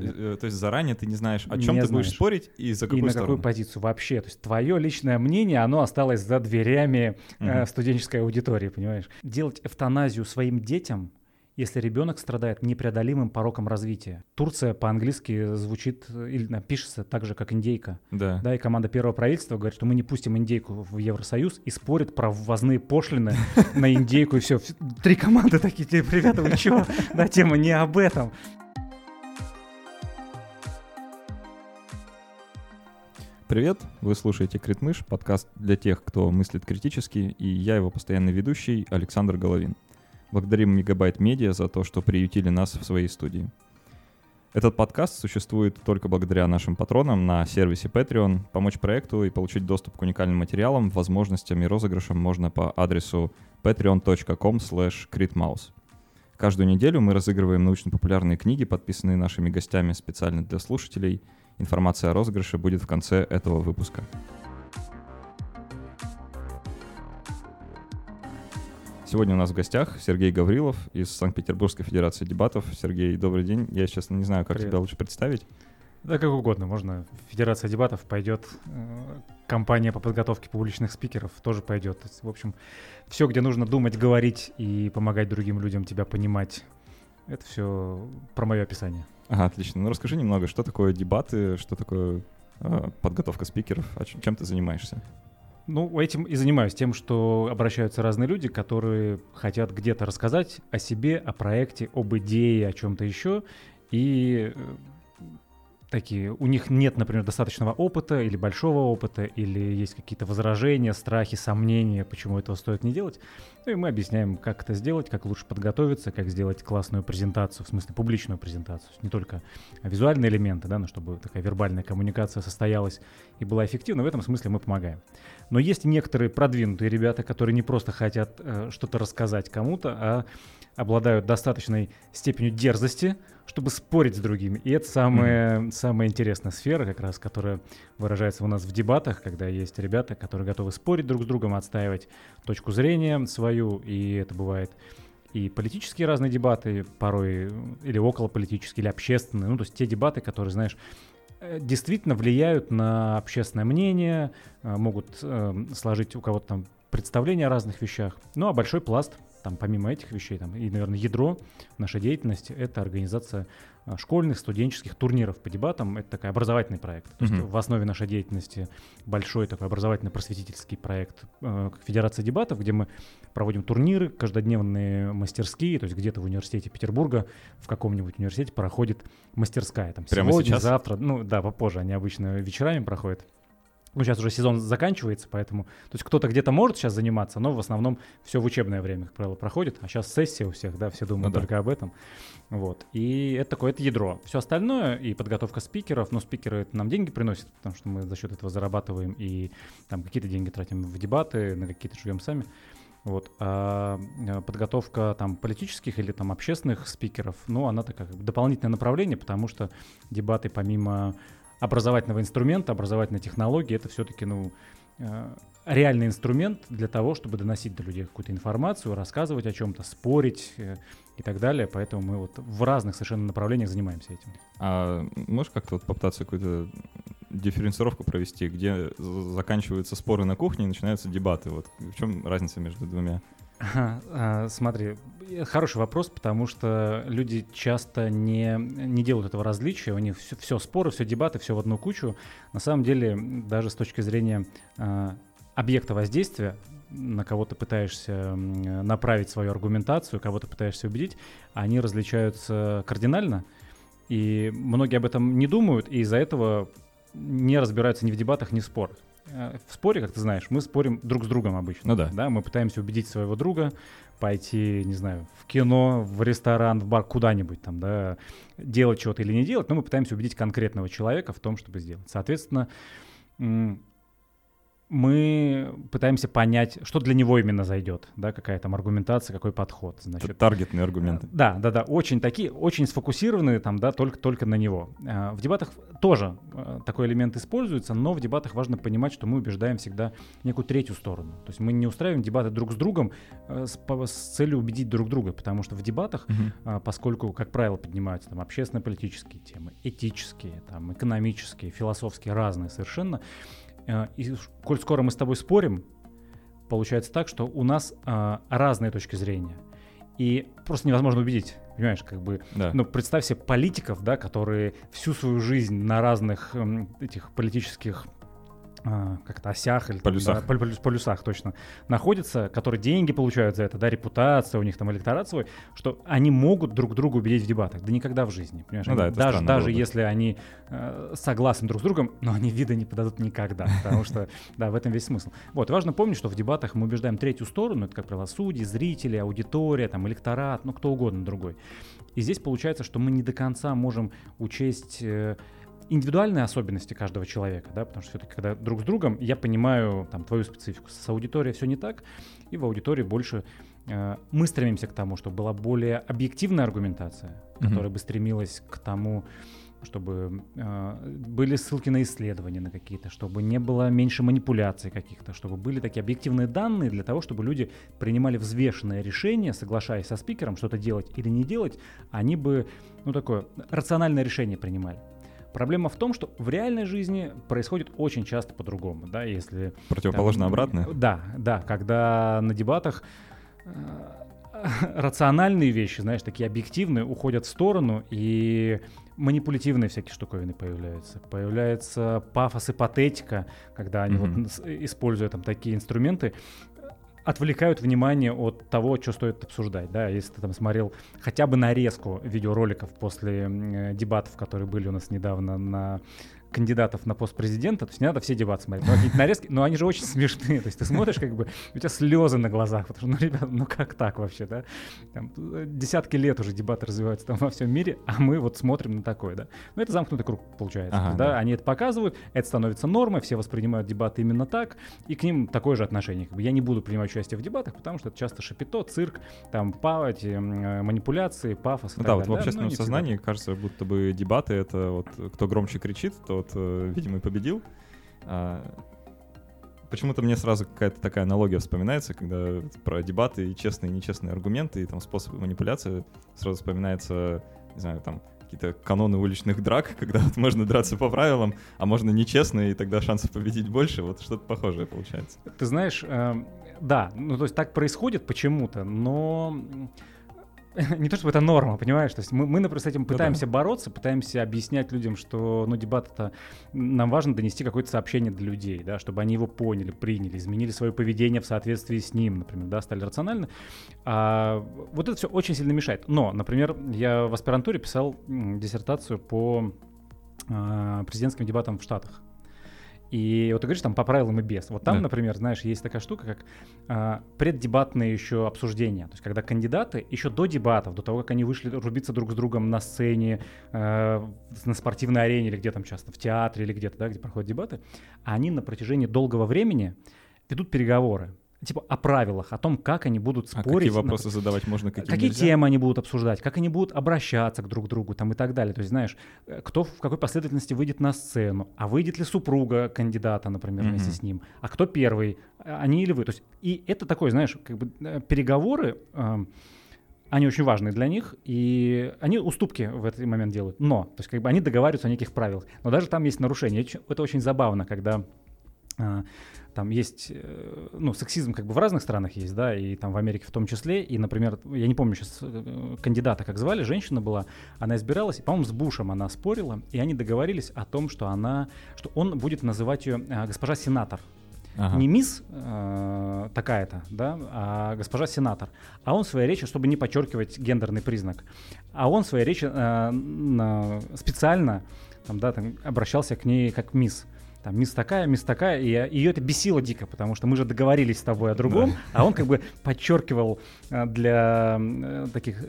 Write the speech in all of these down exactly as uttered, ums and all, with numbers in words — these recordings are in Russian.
слушателя. То есть заранее ты не знаешь, о чем не ты знаешь. Будешь спорить и за какую и на сторону. Какую позицию вообще. То есть твое личное мнение, оно осталось за дверями uh-huh. э, студенческой аудитории, понимаешь? Делать эвтаназию своим детям, если ребенок страдает непреодолимым пороком развития. Турция по-английски звучит или пишется так же, как индейка. Да. Да, и команда первого правительства говорит, что мы не пустим индейку в Евросоюз и спорит про ввозные пошлины на индейку, и все. Три команды такие, ребята, вы чего? Да, тема не об этом. Привет, вы слушаете «Критмыш», подкаст для тех, кто мыслит критически, и я его постоянный ведущий Александр Головин. Благодарим Мегабайт Медиа за то, что приютили нас в своей студии. Этот подкаст существует только благодаря нашим патронам на сервисе Patreon. Помочь проекту и получить доступ к уникальным материалам, возможностям и розыгрышам можно по адресу patreon точка com слэш критмаус. Каждую неделю мы разыгрываем научно-популярные книги, подписанные нашими гостями специально для слушателей. Информация о розыгрыше будет в конце этого выпуска. Сегодня у нас в гостях Сергей Гаврилов из Санкт-Петербургской Федерации Дебатов. Сергей, добрый день. Я сейчас не знаю, как Привет. Тебя лучше представить. Да, как угодно можно. Федерация Дебатов пойдет, компания по подготовке публичных спикеров тоже пойдет. То есть, в общем, все, где нужно думать, говорить и помогать другим людям тебя понимать, это все про мое описание. Ага, отлично. Ну расскажи немного, что такое дебаты, что такое э, подготовка спикеров, а чем, чем ты занимаешься? Ну, этим и занимаюсь, тем, что обращаются разные люди, которые хотят где-то рассказать о себе, о проекте, об идее, о чем-то еще. И такие, у них нет, например, достаточного опыта или большого опыта, или есть какие-то возражения, страхи, сомнения, почему этого стоит не делать. Ну и мы объясняем, как это сделать, как лучше подготовиться, как сделать классную презентацию, в смысле публичную презентацию. Не только визуальные элементы, да, но чтобы такая вербальная коммуникация состоялась и была эффективна. В этом смысле мы помогаем. Но есть некоторые продвинутые ребята, которые не просто хотят э, что-то рассказать кому-то, а обладают достаточной степенью дерзости, чтобы спорить с другими. И это самая, mm-hmm. самая интересная сфера, как раз, которая выражается у нас в дебатах, когда есть ребята, которые готовы спорить друг с другом, отстаивать точку зрения свою. И это бывает и политические разные дебаты, порой или околополитические, или общественные. Ну, то есть те дебаты, которые, знаешь, действительно влияют на общественное мнение, могут э, сложить у кого-то там представления о разных вещах. Ну, а большой пласт, там, помимо этих вещей, там, и, наверное, ядро нашей деятельности — это организация школьных, студенческих турниров по дебатам. Это такой образовательный проект. Mm-hmm. То есть в основе нашей деятельности большой такой образовательно-просветительский проект э, Федерация Дебатов, где мы проводим турниры, каждодневные мастерские, то есть где-то в университете Петербурга, в каком-нибудь университете проходит мастерская. Там, прямо сегодня, сейчас? Завтра, ну да, попозже, они обычно вечерами проходят. Ну, сейчас уже сезон заканчивается, поэтому... То есть кто-то где-то может сейчас заниматься, но в основном все в учебное время, как правило, проходит. А сейчас сессия у всех, да, все думают ну, только да. об этом. Вот. И это такое, это ядро. Все остальное и подготовка спикеров. Но спикеры это нам деньги приносят, потому что мы за счет этого зарабатываем и там какие-то деньги тратим в дебаты, на какие-то живем сами. Вот. А подготовка там политических или там общественных спикеров, ну, она такая дополнительное направление, потому что дебаты помимо... образовательного инструмента, образовательной технологии — это все-таки ну, э, реальный инструмент для того, чтобы доносить до людей какую-то информацию, рассказывать о чем-то, спорить э, и так далее. Поэтому мы вот в разных совершенно направлениях занимаемся этим. А можешь как-то вот попытаться какую-то дифференцировку провести, где заканчиваются споры на кухне и начинаются дебаты? Вот в чем разница между двумя? Смотри, хороший вопрос, потому что люди часто не, не делают этого различия, у них все, все споры, все дебаты, все в одну кучу. На самом деле, даже с точки зрения э, объекта воздействия, на кого ты пытаешься направить свою аргументацию, кого ты пытаешься убедить, они различаются кардинально, и многие об этом не думают, и из-за этого не разбираются ни в дебатах, ни в спорах. В споре, как ты знаешь, мы спорим друг с другом обычно. Ну да. да. Мы пытаемся убедить своего друга пойти, не знаю, в кино, в ресторан, в бар, куда-нибудь там, да, делать чего-то или не делать, но мы пытаемся убедить конкретного человека в том, чтобы сделать. Соответственно, мы пытаемся понять, что для него именно зайдет, да, какая там аргументация, какой подход. Значит, таргетные аргументы. Да, да, да, очень такие, очень сфокусированные там, да, только, только на него. В дебатах тоже такой элемент используется, но в дебатах важно понимать, что мы убеждаем всегда некую третью сторону. То есть мы не устраиваем дебаты друг с другом с, с целью убедить друг друга, потому что в дебатах, угу. поскольку, как правило, поднимаются там общественно-политические темы, этические, там, экономические, философские, разные совершенно, и коль скоро мы с тобой спорим, получается так, что у нас а, разные точки зрения. И просто невозможно убедить, понимаешь, как бы, да. ну, представь себе политиков, да, которые всю свою жизнь на разных эм, этих политических а, как-то осях или полюсах. Там, да, полю, полюсах точно находятся, которые деньги получают за это, да, репутация у них там, электорат свой, что они могут друг друга убедить в дебатах, да никогда в жизни, понимаешь, ну, да, даже, даже если они э, согласны друг с другом, но они вида не подадут никогда, потому что, да, в этом весь смысл. Вот, важно помнить, что в дебатах мы убеждаем третью сторону, это, как правило, судьи, зрители, аудитория, там, электорат, ну, кто угодно другой. И здесь получается, что мы не до конца можем учесть... Э, индивидуальные особенности каждого человека, да, потому что все-таки, когда друг с другом, я понимаю там твою специфику. С аудиторией все не так, и в аудитории больше э, мы стремимся к тому, чтобы была более объективная аргументация, mm-hmm. которая бы стремилась к тому, чтобы э, были ссылки на исследования на какие-то, чтобы не было меньше манипуляций каких-то, чтобы были такие объективные данные для того, чтобы люди принимали взвешенное решение, соглашаясь со спикером, что-то делать или не делать, они бы, ну, такое рациональное решение принимали. Проблема в том, что в реальной жизни происходит очень часто по-другому, да, если... Противоположно там, обратное? Да, да, когда на дебатах э, рациональные вещи, знаешь, такие объективные, уходят в сторону, и манипулятивные всякие штуковины появляются. Появляется пафос и патетика, когда они, mm-hmm. вот, используя там такие инструменты, отвлекают внимание от того, что стоит обсуждать, да, если ты там смотрел хотя бы нарезку видеороликов после э, дебатов, которые были у нас недавно на кандидатов на пост президента, то есть не надо все дебаты смотреть, но какие-то нарезки, но они же очень смешные, то есть ты смотришь, как бы, у тебя слезы на глазах, потому что, ну, ребята, ну как так вообще, да, там, десятки лет уже дебаты развиваются там во всем мире, а мы вот смотрим на такое, да, ну это замкнутый круг получается, ага, да? Да, они это показывают, это становится нормой, все воспринимают дебаты именно так, и к ним такое же отношение, как бы, я не буду принимать участие в дебатах, потому что это часто шапито, цирк, там, павать, манипуляции, пафос и ну, так да, далее. Вот в общественном да? сознании всегда... кажется, будто бы дебаты — это вот кто громче кричит, тот, видимо, и победил. Почему-то мне сразу какая-то такая аналогия вспоминается, когда про дебаты и честные и нечестные аргументы, и там способы манипуляции, сразу вспоминается, не знаю, там, какие-то каноны уличных драк, когда вот можно драться по правилам, а можно нечестно, и тогда шансов победить больше. Вот что-то похожее получается. Ты знаешь, э, да, ну то есть так происходит почему-то, но... Не то чтобы это норма, понимаешь? То есть мы, мы, например, с этим пытаемся да, да. бороться, пытаемся объяснять людям, что ну, дебаты-то нам важно донести какое-то сообщение для людей, да, чтобы они его поняли, приняли, изменили свое поведение в соответствии с ним, например, да, стали рациональны. А, вот это все очень сильно мешает. Но, например, я в аспирантуре писал диссертацию по а, президентским дебатам в Штатах. И вот ты говоришь, там по правилам и без. Вот там, да. например, знаешь, есть такая штука, как а, преддебатные еще обсуждения. То есть когда кандидаты еще до дебатов, до того, как они вышли рубиться друг с другом на сцене, а, на спортивной арене или где там часто, в театре или где-то, да, где проходят дебаты, они на протяжении долгого времени ведут переговоры. Типа о правилах, о том, как они будут спорить. А какие вопросы на... задавать можно, какие Какие нельзя? Темы они будут обсуждать, как они будут обращаться к друг другу там, и так далее. То есть, знаешь, кто в какой последовательности выйдет на сцену, а выйдет ли супруга кандидата, например, mm-hmm. вместе с ним, а кто первый, они или вы. То есть, и это такое, знаешь, как бы переговоры, э, они очень важны для них, и они уступки в этот момент делают. Но, то есть, как бы они договариваются о неких правилах. Но даже там есть нарушения. Это очень забавно, когда... Э, Там есть, ну, сексизм как бы в разных странах есть, да, и там в Америке в том числе. И, например, я не помню сейчас кандидата, как звали, женщина была, она избиралась, и, по-моему, с Бушем она спорила, и они договорились о том, что она, что он будет называть ее э, госпожа сенатор. Ага. Не мисс э, такая-то, да, а госпожа сенатор. А он в своей речи, чтобы не подчеркивать гендерный признак, а он в своей речи э, на, специально там, да, там, обращался к ней как мисс. там мисс такая, мисс такая, и ее это бесило дико, потому что мы же договорились с тобой о другом, да. А он как бы подчеркивал для таких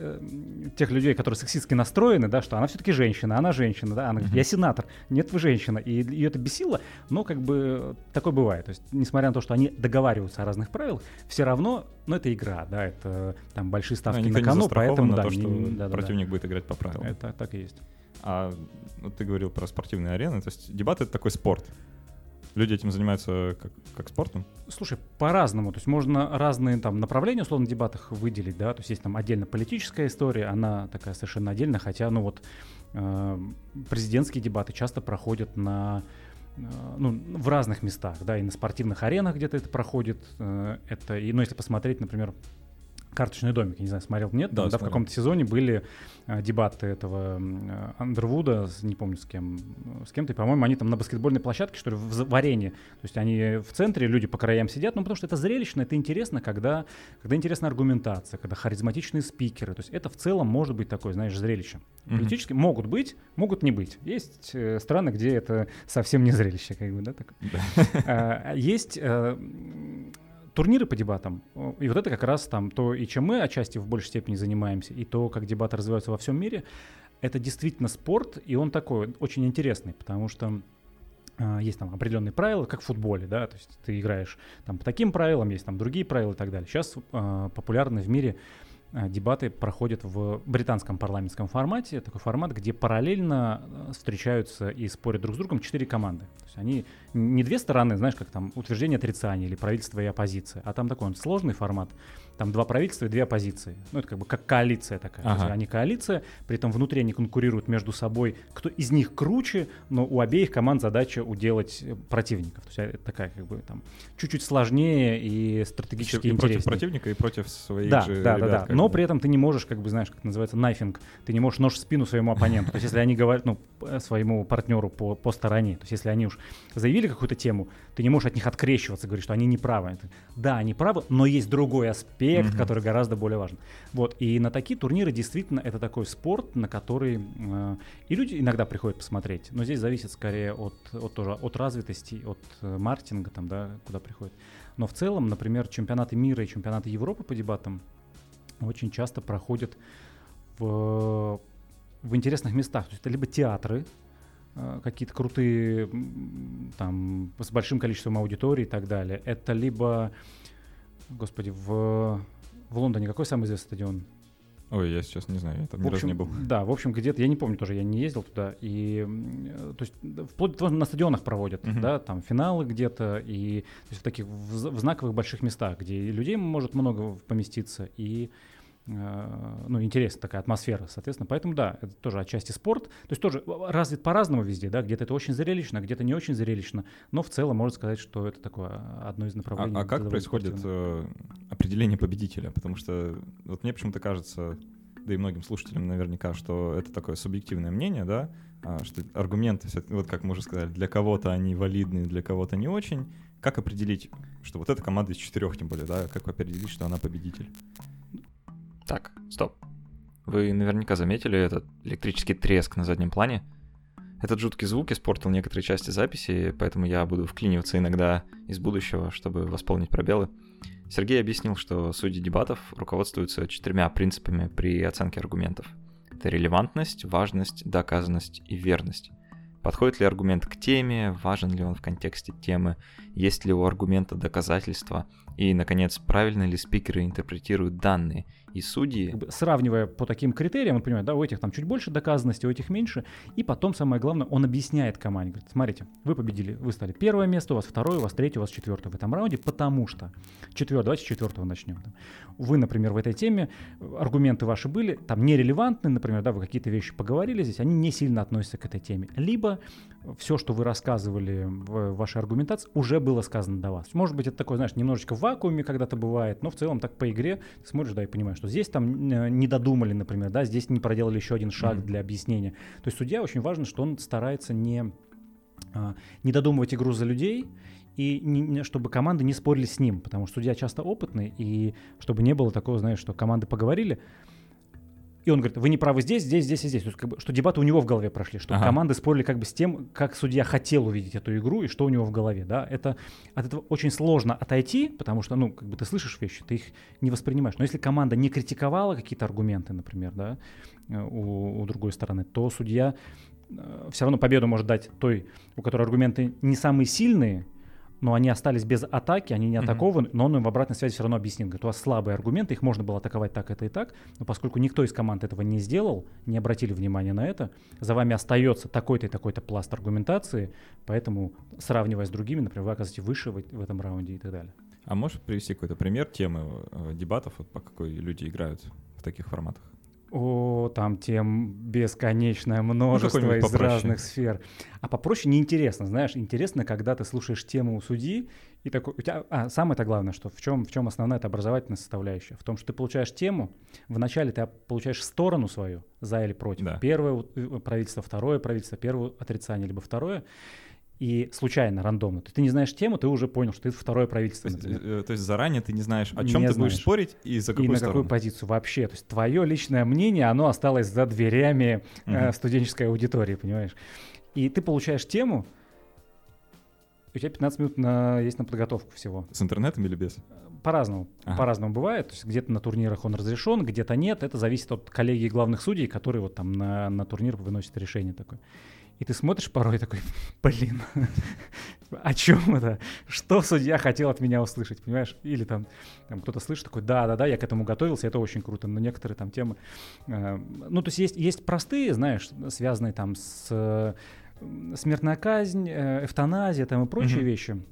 тех людей, которые сексистски настроены, да, что она все-таки женщина, она женщина, да, она говорит, я сенатор, нет, вы женщина, и ее это бесило, но как бы такое бывает, то есть несмотря на то, что они договариваются о разных правилах, все равно, ну это игра, да, это там большие ставки на кону, поэтому да, то, что не, да, противник да, да. будет играть по правилам. Это так и есть. А вот ты говорил про спортивные арены, то есть дебаты — это такой спорт. Люди этим занимаются как, как спортом? Слушай, по-разному. То есть можно разные там направления, условно, в дебатах выделить, да. То есть есть там отдельно политическая история, она такая совершенно отдельная, хотя, ну вот, э, президентские дебаты часто проходят на, э, ну, в разных местах, да, и на спортивных аренах где-то это проходит. Э, это, и, ну, если посмотреть, например, «Карточный домик», я не знаю, смотрел, нет? Да, да, в каком-то сезоне были э, дебаты этого э, Андервуда, с, не помню с кем, с кем-то, и, по-моему, они там на баскетбольной площадке, что ли, в, в арене. То есть они в центре, люди по краям сидят, ну, потому что это зрелищно, это интересно, когда, когда интересна аргументация, когда харизматичные спикеры. То есть это в целом может быть такое, знаешь, зрелище. Mm-hmm. Политически могут быть, могут не быть. Есть э, страны, где это совсем не зрелище, как бы, да, так? Да. Э, есть... Э, турниры по дебатам. И вот это как раз там то, и чем мы отчасти в большей степени занимаемся, и то, как дебаты развиваются во всем мире, это действительно спорт, и он такой очень интересный, потому что э, есть там определенные правила, как в футболе, да, то есть ты играешь там по таким правилам, есть там другие правила и так далее. Сейчас э, популярны в мире э, дебаты проходят в британском парламентском формате, такой формат, где параллельно встречаются и спорят друг с другом четыре команды. То есть они не две стороны, знаешь, как там утверждение отрицания или правительство и оппозиция, а там такой он сложный формат, там два правительства и две оппозиции. Ну это как бы как коалиция такая, ага. То есть они коалиция, при этом внутри они конкурируют между собой, кто из них круче, но у обеих команд задача уделать противников. То есть это такая как бы там чуть-чуть сложнее и стратегически и интереснее. И против противника, и против своих да, же да, ребят. Да, да, да, но бы. При этом ты не можешь, как бы знаешь, как это называется, найфинг, ты не можешь нож в спину своему оппоненту. То есть если они говорят, ну, своему партнеру по, по стороне, то есть если они уж заявили какую-то тему, ты не можешь от них открещиваться, говоришь, что они не правы. Да, они правы, но есть другой аспект, mm-hmm. который гораздо более важен. Вот, и на такие турниры действительно это такой спорт, на который э, и люди иногда приходят посмотреть, но здесь зависит скорее от, от, тоже, от развитости, от э, маркетинга, там, да, куда приходят. Но в целом, например, чемпионаты мира и чемпионаты Европы по дебатам очень часто проходят в, в интересных местах. То есть это либо театры, какие-то крутые, там, с большим количеством аудитории и так далее. Это либо, господи, в, в Лондоне какой самый известный стадион? Ой, я сейчас не знаю, я там в ни общем, разу не был. Да, в общем, где-то, я не помню тоже, я не ездил туда. И, то есть, вплоть до того, на стадионах проводят, uh-huh. да, там, финалы где-то, и, то есть, в таких, в, в знаковых больших местах, где людей может много поместиться, и... ну, интересная такая атмосфера, соответственно. Поэтому, да, это тоже отчасти спорт. То есть тоже развит по-разному везде, да, где-то это очень зрелищно, где-то не очень зрелищно, но в целом можно сказать, что это такое одно из направлений. А, а как происходит э, определение победителя? Потому что вот мне почему-то кажется, да и многим слушателям наверняка, что это такое субъективное мнение, да, что аргументы, вот как мы уже сказали, для кого-то они валидны, для кого-то не очень. Как определить, что вот эта команда из четырех, тем более, да, как определить, что она победитель? Так, стоп. Вы наверняка заметили этот электрический треск на заднем плане. Этот жуткий звук испортил некоторые части записи, поэтому я буду вклиниваться иногда из будущего, чтобы восполнить пробелы. Сергей объяснил, что судьи дебатов руководствуются четырьмя принципами при оценке аргументов. Это релевантность, важность, доказанность и верность. Подходит ли аргумент к теме, важен ли он в контексте темы, есть ли у аргумента доказательства, и, наконец, правильно ли спикеры интерпретируют данные, и судьи... Сравнивая по таким критериям, он понимает, да, у этих там чуть больше доказанности, у этих меньше, и потом, самое главное, он объясняет команде, говорит, смотрите, вы победили, вы стали первое место, у вас второе, у вас третье, у вас четвертое в этом раунде, потому что... Четвертое, давайте с четвертого начнем. Вы, например, в этой теме, аргументы ваши были, там, нерелевантны, например, да, вы какие-то вещи поговорили здесь, они не сильно относятся к этой теме, либо все, что вы рассказывали в вашей аргументации, уже было сказано до вас. Может быть, это такое, знаешь, немножечко в вакууме когда-то бывает, но в целом так по игре ты смотришь, да, и понимаешь, что здесь там не додумали, например, да, здесь не проделали еще один шаг mm-hmm. для объяснения. То есть судья очень важно, что он старается не, не додумывать игру за людей, и не, чтобы команды не спорили с ним, потому что судья часто опытный, и чтобы не было такого, знаешь, что команды поговорили, И он говорит, вы не правы здесь, здесь, здесь и здесь. То есть, как бы, что дебаты у него в голове прошли, что ага. команды спорили как бы с тем, как судья хотел увидеть эту игру и что у него в голове. Да? Это, от этого очень сложно отойти, потому что, ну, как бы ты слышишь вещи, ты их не воспринимаешь. Но если команда не критиковала какие-то аргументы, например, да, у, у другой стороны, то судья э, все равно победу может дать той, у которой аргументы не самые сильные, но они остались без атаки, они не атакованы, mm-hmm. но он им в обратной связи все равно объяснит. Говорит, у вас слабые аргументы, их можно было атаковать так, это и так, но поскольку никто из команд этого не сделал, не обратили внимания на это, за вами остается такой-то и такой-то пласт аргументации, поэтому, сравнивая с другими, например, вы оказываетесь выше в, в этом раунде и так далее. А можешь привести какой-то пример темы э, дебатов, вот, по какой люди играют в таких форматах? О, там тем бесконечное множество ну, из попроще. разных сфер. А попроще неинтересно, знаешь, интересно, когда ты слушаешь тему у судьи, и такой, у тебя, а самое-то главное, что в чем, в чем основная эта образовательная составляющая? В том, что ты получаешь тему, вначале ты получаешь сторону свою, за или против. Да. Первое правительство, второе правительство, первое отрицание, либо второе. И случайно, рандомно. Ты, ты не знаешь тему, ты уже понял, что ты второе правительство. То есть, то есть заранее ты не знаешь, о чем не ты знаешь. Будешь спорить и за какую и на сторону. Какую позицию вообще. То есть твое личное мнение, оно осталось за дверями uh-huh. э, студенческой аудитории, понимаешь? И ты получаешь тему, у тебя пятнадцать минут на, есть на подготовку всего. С интернетом или без? По-разному. Ага. По-разному бывает. То есть где-то на турнирах он разрешен, где-то нет. Это зависит от коллегии главных судей, которые вот там на, на турнир выносят решение такое. И ты смотришь порой такой, блин, о чем это? Что судья хотел от меня услышать, понимаешь? Или там, там кто-то слышит такой, да-да-да, я к этому готовился, это очень круто. Но некоторые там темы... Э, ну, то есть, есть есть простые, знаешь, связанные там с э, смертная казнь, э, эвтаназия там и прочие mm-hmm. вещи.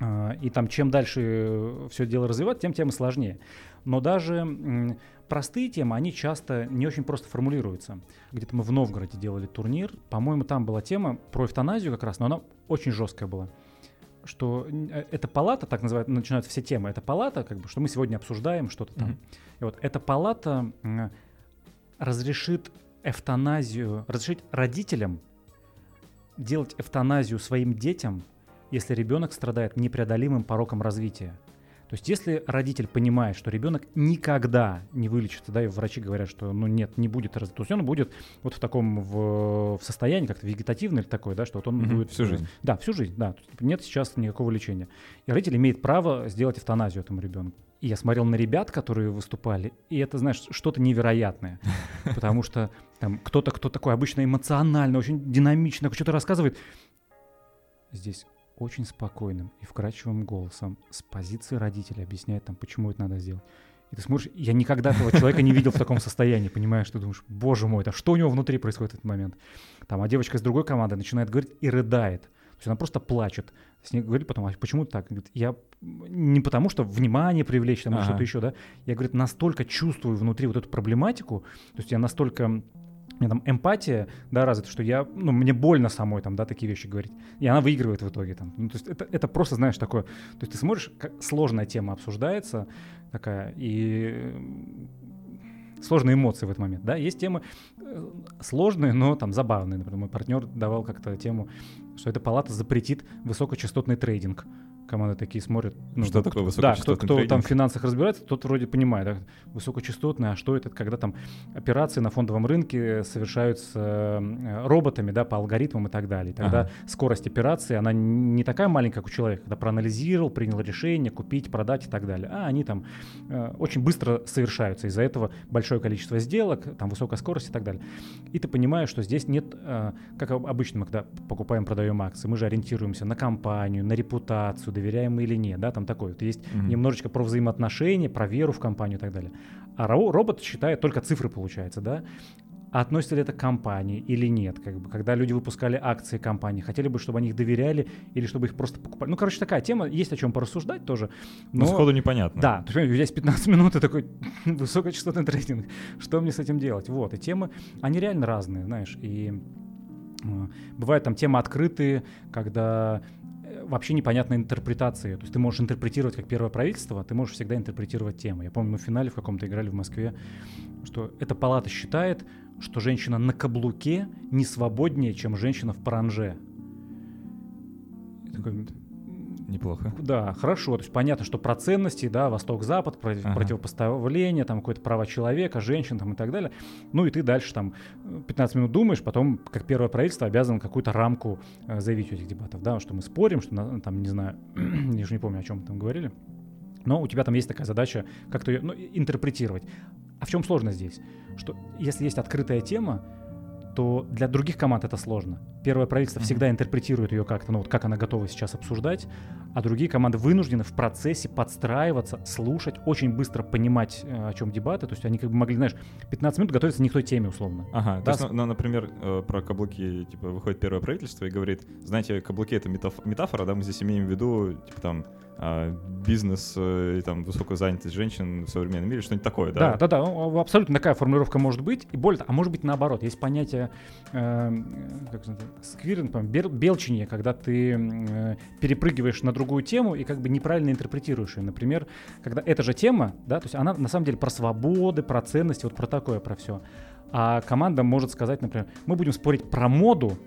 Э, и там чем дальше все дело развивать, тем темы сложнее. Но даже... Э, Простые темы, они часто не очень просто формулируются. Где-то мы в Новгороде делали турнир. По-моему, там была тема про эвтаназию как раз, но она очень жесткая была. Что эта палата, так называют, начинаются все темы, эта палата, как бы, что мы сегодня обсуждаем, что-то там. Mm-hmm. И вот эта палата м, разрешит эвтаназию, разрешит родителям делать эвтаназию своим детям, если ребенок страдает непреодолимым пороком развития. То есть если родитель понимает, что ребенок никогда не вылечится, да, и врачи говорят, что ну нет, не будет разотуснен, он будет вот в таком в, в состоянии как-то вегетативное или такое, да, что вот он mm-hmm. будет... Всю жизнь. Да, всю жизнь, да. Нет сейчас никакого лечения. И родитель имеет право сделать эвтаназию этому ребенку. И я смотрел на ребят, которые выступали, и это, знаешь, что-то невероятное. Потому что там кто-то, кто такой обычно эмоционально, очень динамично, что-то рассказывает. Здесь... очень спокойным и вкрадчивым голосом с позиции родителя объясняет там, почему это надо сделать. И ты смотришь, я никогда этого человека не видел в таком состоянии, понимаешь, ты думаешь, боже мой, там что у него внутри происходит в этот момент? Там, а девочка из другой команды начинает говорить и рыдает. То есть она просто плачет. С ней говорит потом, а почему так? Говорит, я не потому, что внимание привлечь, там, ага. что-то еще, да. Я, говорит, настолько чувствую внутри вот эту проблематику, то есть я настолько... У меня там эмпатия, да, развита, что я, ну, мне больно самой там, да, такие вещи говорить. И она выигрывает в итоге там. Ну, то есть это, это просто, знаешь, такое. То есть ты смотришь, как сложная тема обсуждается такая, и сложные эмоции в этот момент, да. Есть темы сложные, но там забавные. Например, мой партнер давал как-то тему, что эта палата запретит высокочастотный трейдинг. Команды такие смотрят. Ну, что такое высокочастотный трейдинг? Да, кто, кто там в финансах разбирается, тот вроде понимает. Да, высокочастотный, а что это? Когда там операции на фондовом рынке совершаются роботами, да, по алгоритмам и так далее. Тогда ага. скорость операции, она не такая маленькая, как у человека, когда проанализировал, принял решение, купить, продать и так далее. А они там э, очень быстро совершаются. Из-за этого большое количество сделок, там высокая скорость и так далее. И ты понимаешь, что здесь нет, э, как обычно мы когда покупаем, продаем акции, мы же ориентируемся на компанию, на репутацию, доверяем или нет, да, там такое. Вот есть mm-hmm. немножечко про взаимоотношения, про веру в компанию и так далее. А робот считает только цифры, получается, да. А относится ли это к компании или нет, как бы, когда люди выпускали акции компании, хотели бы, чтобы они их доверяли или чтобы их просто покупали. Ну, короче, такая тема, есть о чем порассуждать тоже. Но, но сходу непонятно. Да, то есть здесь пятнадцать минут и такой высокочастотный трейдинг. Что мне с этим делать? Вот, и темы, они реально разные, знаешь, и бывают там темы открытые, когда... вообще непонятной интерпретации. То есть ты можешь интерпретировать как первое правительство, ты можешь всегда интерпретировать темы. Я помню, мы в финале в каком-то играли в Москве, что эта палата считает, что женщина на каблуке не свободнее, чем женщина в паранже. Такой... Неплохо. Да, хорошо. То есть понятно, что про ценности, да, Восток-Запад, про ага. противопоставление, там какое-то права человека, женщин там, и так далее. Ну и ты дальше там пятнадцать минут думаешь, потом, как первое правительство, обязан какую-то рамку э, заявить у этих дебатов, да, что мы спорим, что на, там, не знаю, я же не помню, о чем мы там говорили, но у тебя там есть такая задача как-то ее ну, интерпретировать. А в чем сложность здесь? Что если есть открытая тема, то для других команд это сложно. Первое правительство mm-hmm. всегда интерпретирует ее как-то, ну вот как она готова сейчас обсуждать, а другие команды вынуждены в процессе подстраиваться, слушать, очень быстро понимать, о чем дебаты. То есть они как бы могли, знаешь, пятнадцать минут готовиться не к той теме условно. Ага, да? То есть, ну, ну, например, про каблуки, типа, выходит первое правительство и говорит, знаете, каблуки — это метаф- метафора, да, мы здесь имеем в виду, типа, там, бизнес и там высокую занятость женщин в современном мире, что-нибудь такое, да? Да, да, да, ну, абсолютно такая формулировка может быть, и более того, а может быть наоборот, есть понятие э, как это, сквиринг, бел, белчение, когда ты э, перепрыгиваешь на другую тему и как бы неправильно интерпретируешь ее, например, когда эта же тема, да, то есть она на самом деле про свободы, про ценности, вот про такое, про все, а команда может сказать, например, мы будем спорить про моду,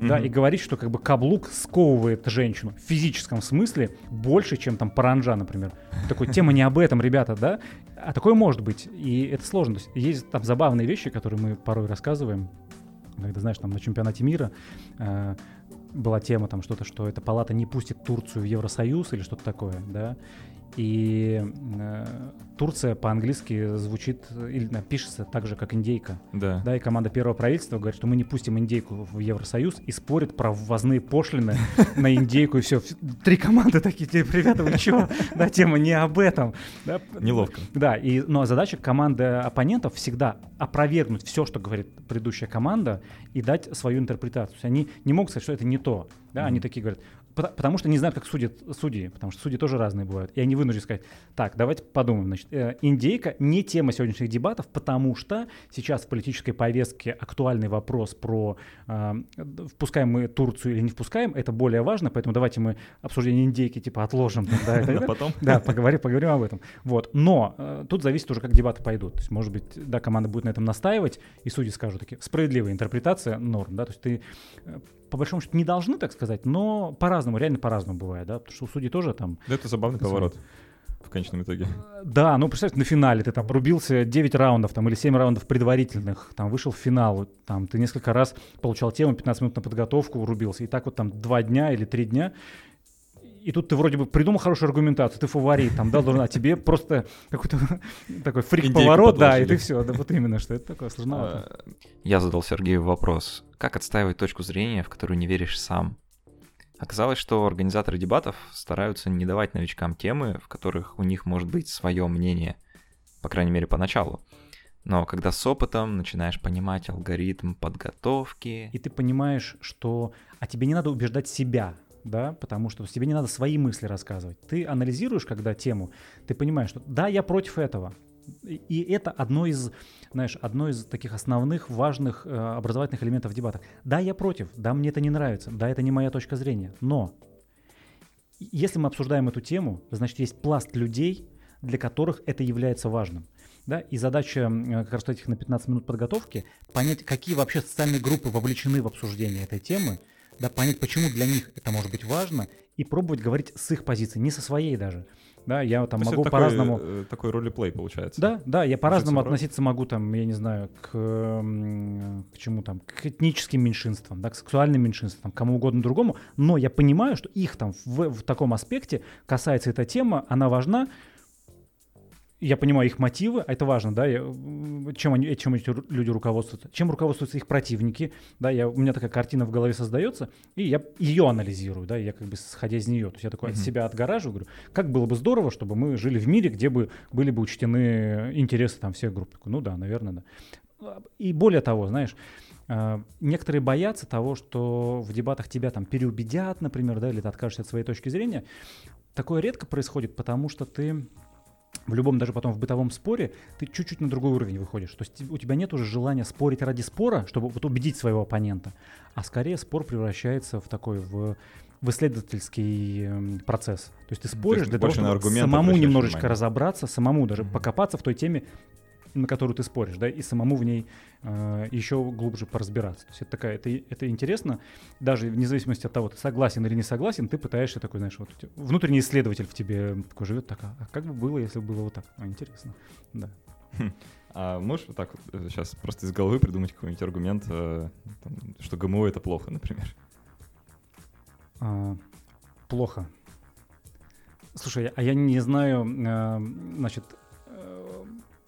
да, mm-hmm. и говорить, что как бы каблук сковывает женщину в физическом смысле больше, чем там паранджа, например. Такой, тема не об этом, ребята, да? А такое может быть, и это сложно. То есть есть там забавные вещи, которые мы порой рассказываем, когда, знаешь, там на чемпионате мира э, была тема там что-то, что эта палата не пустит Турцию в Евросоюз или что-то такое, да? И э, Турция по-английски звучит или пишется так же, как индейка. Да. Да, и команда первого правительства говорит, что мы не пустим индейку в Евросоюз, и спорит про ввозные пошлины на индейку, и все. Три команды такие, ребята, вы чего? Да, тема не об этом. Неловко. Да, но задача команды оппонентов всегда опровергнуть все, что говорит предыдущая команда, и дать свою интерпретацию. Они не могут сказать, что это не то. Они такие говорят, потому что не знают, как судят судьи, потому что судьи тоже разные бывают. И они вынуждены сказать, так, давайте подумаем. Значит, индейка не тема сегодняшних дебатов, потому что сейчас в политической повестке актуальный вопрос про э, впускаем мы Турцию или не впускаем, это более важно, поэтому давайте мы обсуждение индейки типа отложим. Да, поговорим об этом. Но тут зависит уже, как дебаты пойдут. Может быть, да, команда будет на этом настаивать, и судьи скажут такие, справедливая интерпретация норм, да, то есть ты по большому счету не должны, так сказать, но по-разному, реально по-разному бывает, да, потому что у судей тоже там... Да, это забавный поворот в конечном итоге. Да, ну, представь, на финале ты там рубился девять раундов там, или семь раундов предварительных, там, вышел в финал, там, ты несколько раз получал тему, пятнадцать минут на подготовку, рубился, и так вот там два дня или три дня, и тут ты вроде бы придумал хорошую аргументацию, ты фаворит, там, да, должен, а тебе просто какой-то такой фрик-поворот, да, и ты все, да, вот именно, что это такое сложновато. Я задал Сергею вопрос, как отстаивать точку зрения, в которую не веришь сам? Оказалось, что организаторы дебатов стараются не давать новичкам темы, в которых у них может быть свое мнение, по крайней мере, поначалу. Но когда с опытом начинаешь понимать алгоритм подготовки... И ты понимаешь, что... А тебе не надо убеждать себя, да, потому что тебе не надо свои мысли рассказывать. Ты анализируешь, когда тему, ты понимаешь, что да, я против этого. И это одно из, знаешь, одно из таких основных важных э, образовательных элементов в дебатах. Да, я против, да, мне это не нравится, да, это не моя точка зрения. Но если мы обсуждаем эту тему, значит, есть пласт людей, для которых это является важным. Да? И задача как раз этих на пятнадцать минут подготовки – понять, какие вообще социальные группы вовлечены в обсуждение этой темы, да, понять, почему для них это может быть важно, и пробовать говорить с их позиции, не со своей даже. Да, я там могу по-разному... Такой, такой ролеплей получается. Да, да, я по-разному относиться могу, там, я не знаю, к, к чему там, к этническим меньшинствам, да, к сексуальным меньшинствам, кому угодно другому, но я понимаю, что их там в, в таком аспекте касается эта тема, она важна, я понимаю их мотивы, а это важно, да, я, чем, они, чем эти люди руководствуются, чем руководствуются их противники, да, я, у меня такая картина в голове создается, и я ее анализирую, да, я как бы сходя из нее, то есть я такой mm-hmm. от себя отгораживаю, говорю, как было бы здорово, чтобы мы жили в мире, где бы были бы учтены интересы там всех групп, ну да, наверное, да. И более того, знаешь, некоторые боятся того, что в дебатах тебя там переубедят, например, да, или ты откажешься от своей точки зрения, такое редко происходит, потому что ты... В любом, даже потом в бытовом споре, ты чуть-чуть на другой уровень выходишь. То есть у тебя нет уже желания спорить ради спора, чтобы вот убедить своего оппонента, а скорее спор превращается в такой, в, в исследовательский процесс. То есть ты споришь для того, чтобы самому немножечко разобраться, самому даже покопаться в той теме, на которую ты споришь, да, и самому в ней э, еще глубже поразбираться. То есть это такая, это, это интересно, даже вне зависимости от того, ты согласен или не согласен, ты пытаешься такой, знаешь, вот внутренний исследователь в тебе такой живет, так, а как бы было, если бы было вот так? А, интересно, да. А можешь вот так вот сейчас просто из головы придумать какой-нибудь аргумент, э, там, что ГМО — это плохо, например? А, плохо. Слушай, а я не знаю, э, значит, э,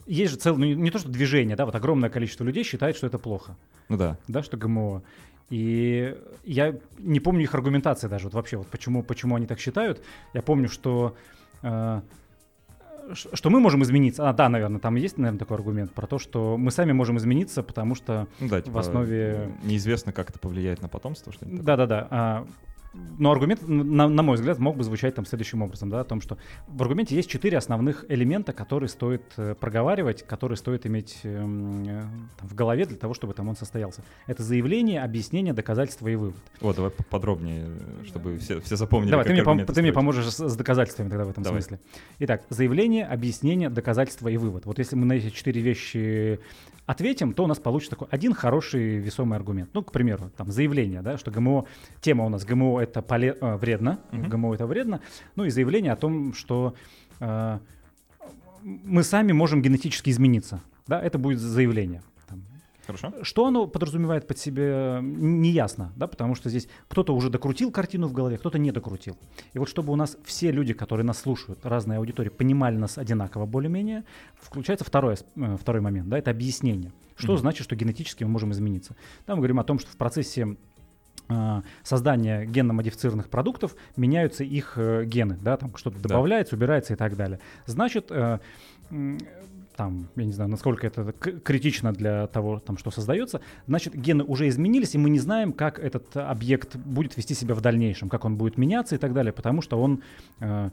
есть же целое, ну, не, не то что движение, да, вот огромное количество людей считает, что это плохо. Ну да. Да, что ГМО. И я не помню их аргументации даже, вот вообще, вот почему, почему они так считают. Я помню, что... Э, что мы можем измениться. А, да, наверное, там есть, наверное, такой аргумент про то, что мы сами можем измениться, потому что ну, да, типа, в основе... Неизвестно, как это повлияет на потомство. Что-нибудь такое. Да-да-да. А, но аргумент, на, на мой взгляд, мог бы звучать там следующим образом, да, о том, что в аргументе есть четыре основных элемента, которые стоит э, проговаривать, которые стоит иметь э, э, там, в голове для того, чтобы там он состоялся. Это заявление, объяснение, доказательство и вывод. О, давай поподробнее, чтобы все, все запомнили. Давай, ты мне, пом- ты мне поможешь с, с доказательствами тогда в этом давай. Смысле. Итак, заявление, объяснение, доказательство и вывод. Вот если мы на эти четыре вещи ответим, то у нас получится такой один хороший весомый аргумент. Ну, к примеру, там заявление, да, что ГМО, тема у нас ГМО — это поле, э, вредно, uh-huh. ГМО — это вредно, ну и заявление о том, что э, мы сами можем генетически измениться, да, это будет заявление. Хорошо. Что оно подразумевает под себе, неясно, да, потому что здесь кто-то уже докрутил картину в голове, кто-то не докрутил. И вот чтобы у нас все люди, которые нас слушают, разные аудитории, понимали нас одинаково более-менее, включается второй, второй момент, да, это объяснение. Что mm-hmm. значит, что генетически мы можем измениться? Там мы говорим о том, что в процессе создания генно-модифицированных продуктов меняются их гены, да, там что-то добавляется, да. убирается и так далее. Значит, там, я не знаю, насколько это критично для того, там, что создается, значит, гены уже изменились, и мы не знаем, как этот объект будет вести себя в дальнейшем, как он будет меняться и так далее, потому что он э,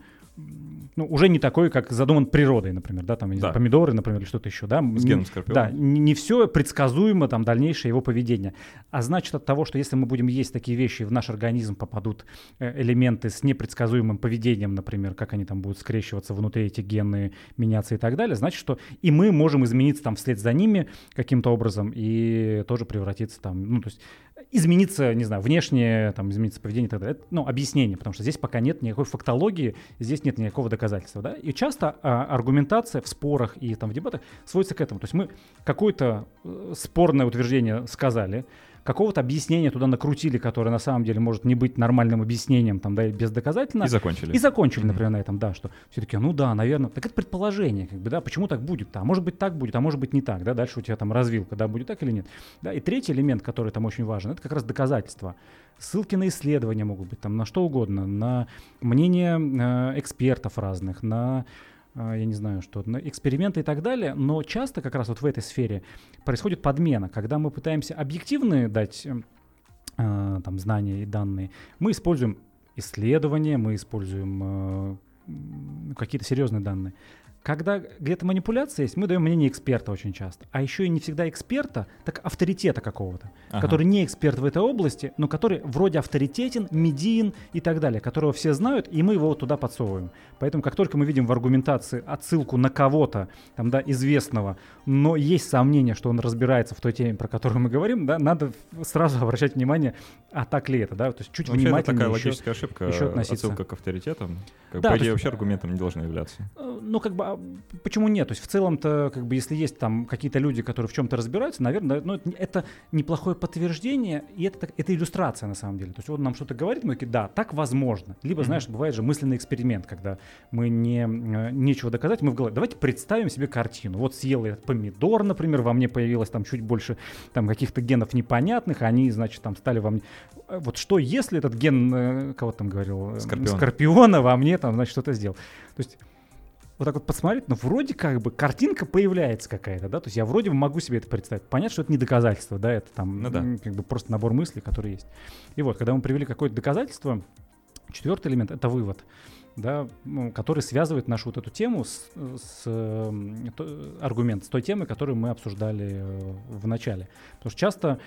ну, уже не такой, как задуман природой, например, да, там, я не да. знаю, помидоры, например, или что-то еще, да. С геном скорпиона. Да, не, не все предсказуемо, там, дальнейшее его поведение. А значит, от того, что если мы будем есть такие вещи, в наш организм попадут элементы с непредсказуемым поведением, например, как они там будут скрещиваться внутри, эти гены меняться и так далее, значит, что и мы можем измениться там вслед за ними каким-то образом и тоже превратиться там, ну, то есть измениться, не знаю, внешне, там, измениться поведение и так далее. Это, ну, объяснение, потому что здесь пока нет никакой фактологии, здесь нет никакого доказательства, да. И часто а, аргументация в спорах и там в дебатах сводится к этому. То есть мы какое-то спорное утверждение сказали, какого-то объяснения туда накрутили, которое на самом деле может не быть нормальным объяснением, там, да, и бездоказательно. И закончили. И закончили, например, mm-hmm. на этом, да, что все-таки, ну да, наверное, так это предположение, как бы, да, почему так будет-то, а может быть так будет, а может быть не так, да, дальше у тебя там развилка, да, будет так или нет. Да, и третий элемент, который там очень важен, это как раз доказательства. Ссылки на исследования могут быть, там, на что угодно, на мнение э, экспертов разных, на... я не знаю, что, эксперименты и так далее, но часто как раз вот в этой сфере происходит подмена, когда мы пытаемся объективные дать э, там, знания и данные, мы используем исследования, мы используем э, какие-то серьезные данные. Когда где-то манипуляция есть, мы даем мнение эксперта очень часто. А еще и не всегда эксперта, так авторитета какого-то, ага. который не эксперт в этой области, но который вроде авторитетен, медиен и так далее, которого все знают, и мы его туда подсовываем. Поэтому как только мы видим в аргументации отсылку на кого-то, там, да, известного, но есть сомнение, что он разбирается в той теме, про которую мы говорим, да, надо сразу обращать внимание, а так ли это, да, то есть чуть вообще внимательнее еще относиться. Вообще это такая логическая ошибка, отсылка к авторитетам, как да, по идее вообще аргументом не должна являться. Ну, как бы, почему нет? То есть в целом-то, как бы, если есть там какие-то люди, которые в чем-то разбираются, наверное, ну, это, это неплохое подтверждение, и это, это иллюстрация на самом деле. То есть он нам что-то говорит, мы такие, да, так возможно. Либо, mm-hmm. знаешь, бывает же мысленный эксперимент, когда мы не, нечего доказать, мы в голове, давайте представим себе картину. Вот съел я помидор, например, во мне появилось там чуть больше там каких-то генов непонятных, они, значит, там стали во мне... Вот что, если этот ген, кого там говорил? Скорпион. Скорпиона во мне там, значит, что-то сделал. То есть... вот так вот посмотреть, но вроде как бы картинка появляется какая-то, да, то есть я вроде бы могу себе это представить. Понятно, что это не доказательство, да, это там ну, да. как бы просто набор мыслей, которые есть. И вот, когда мы привели какое-то доказательство, четвертый элемент — это вывод, да, ну, который связывает нашу вот эту тему с, с то, аргумент, с той темой, которую мы обсуждали в начале. Потому что часто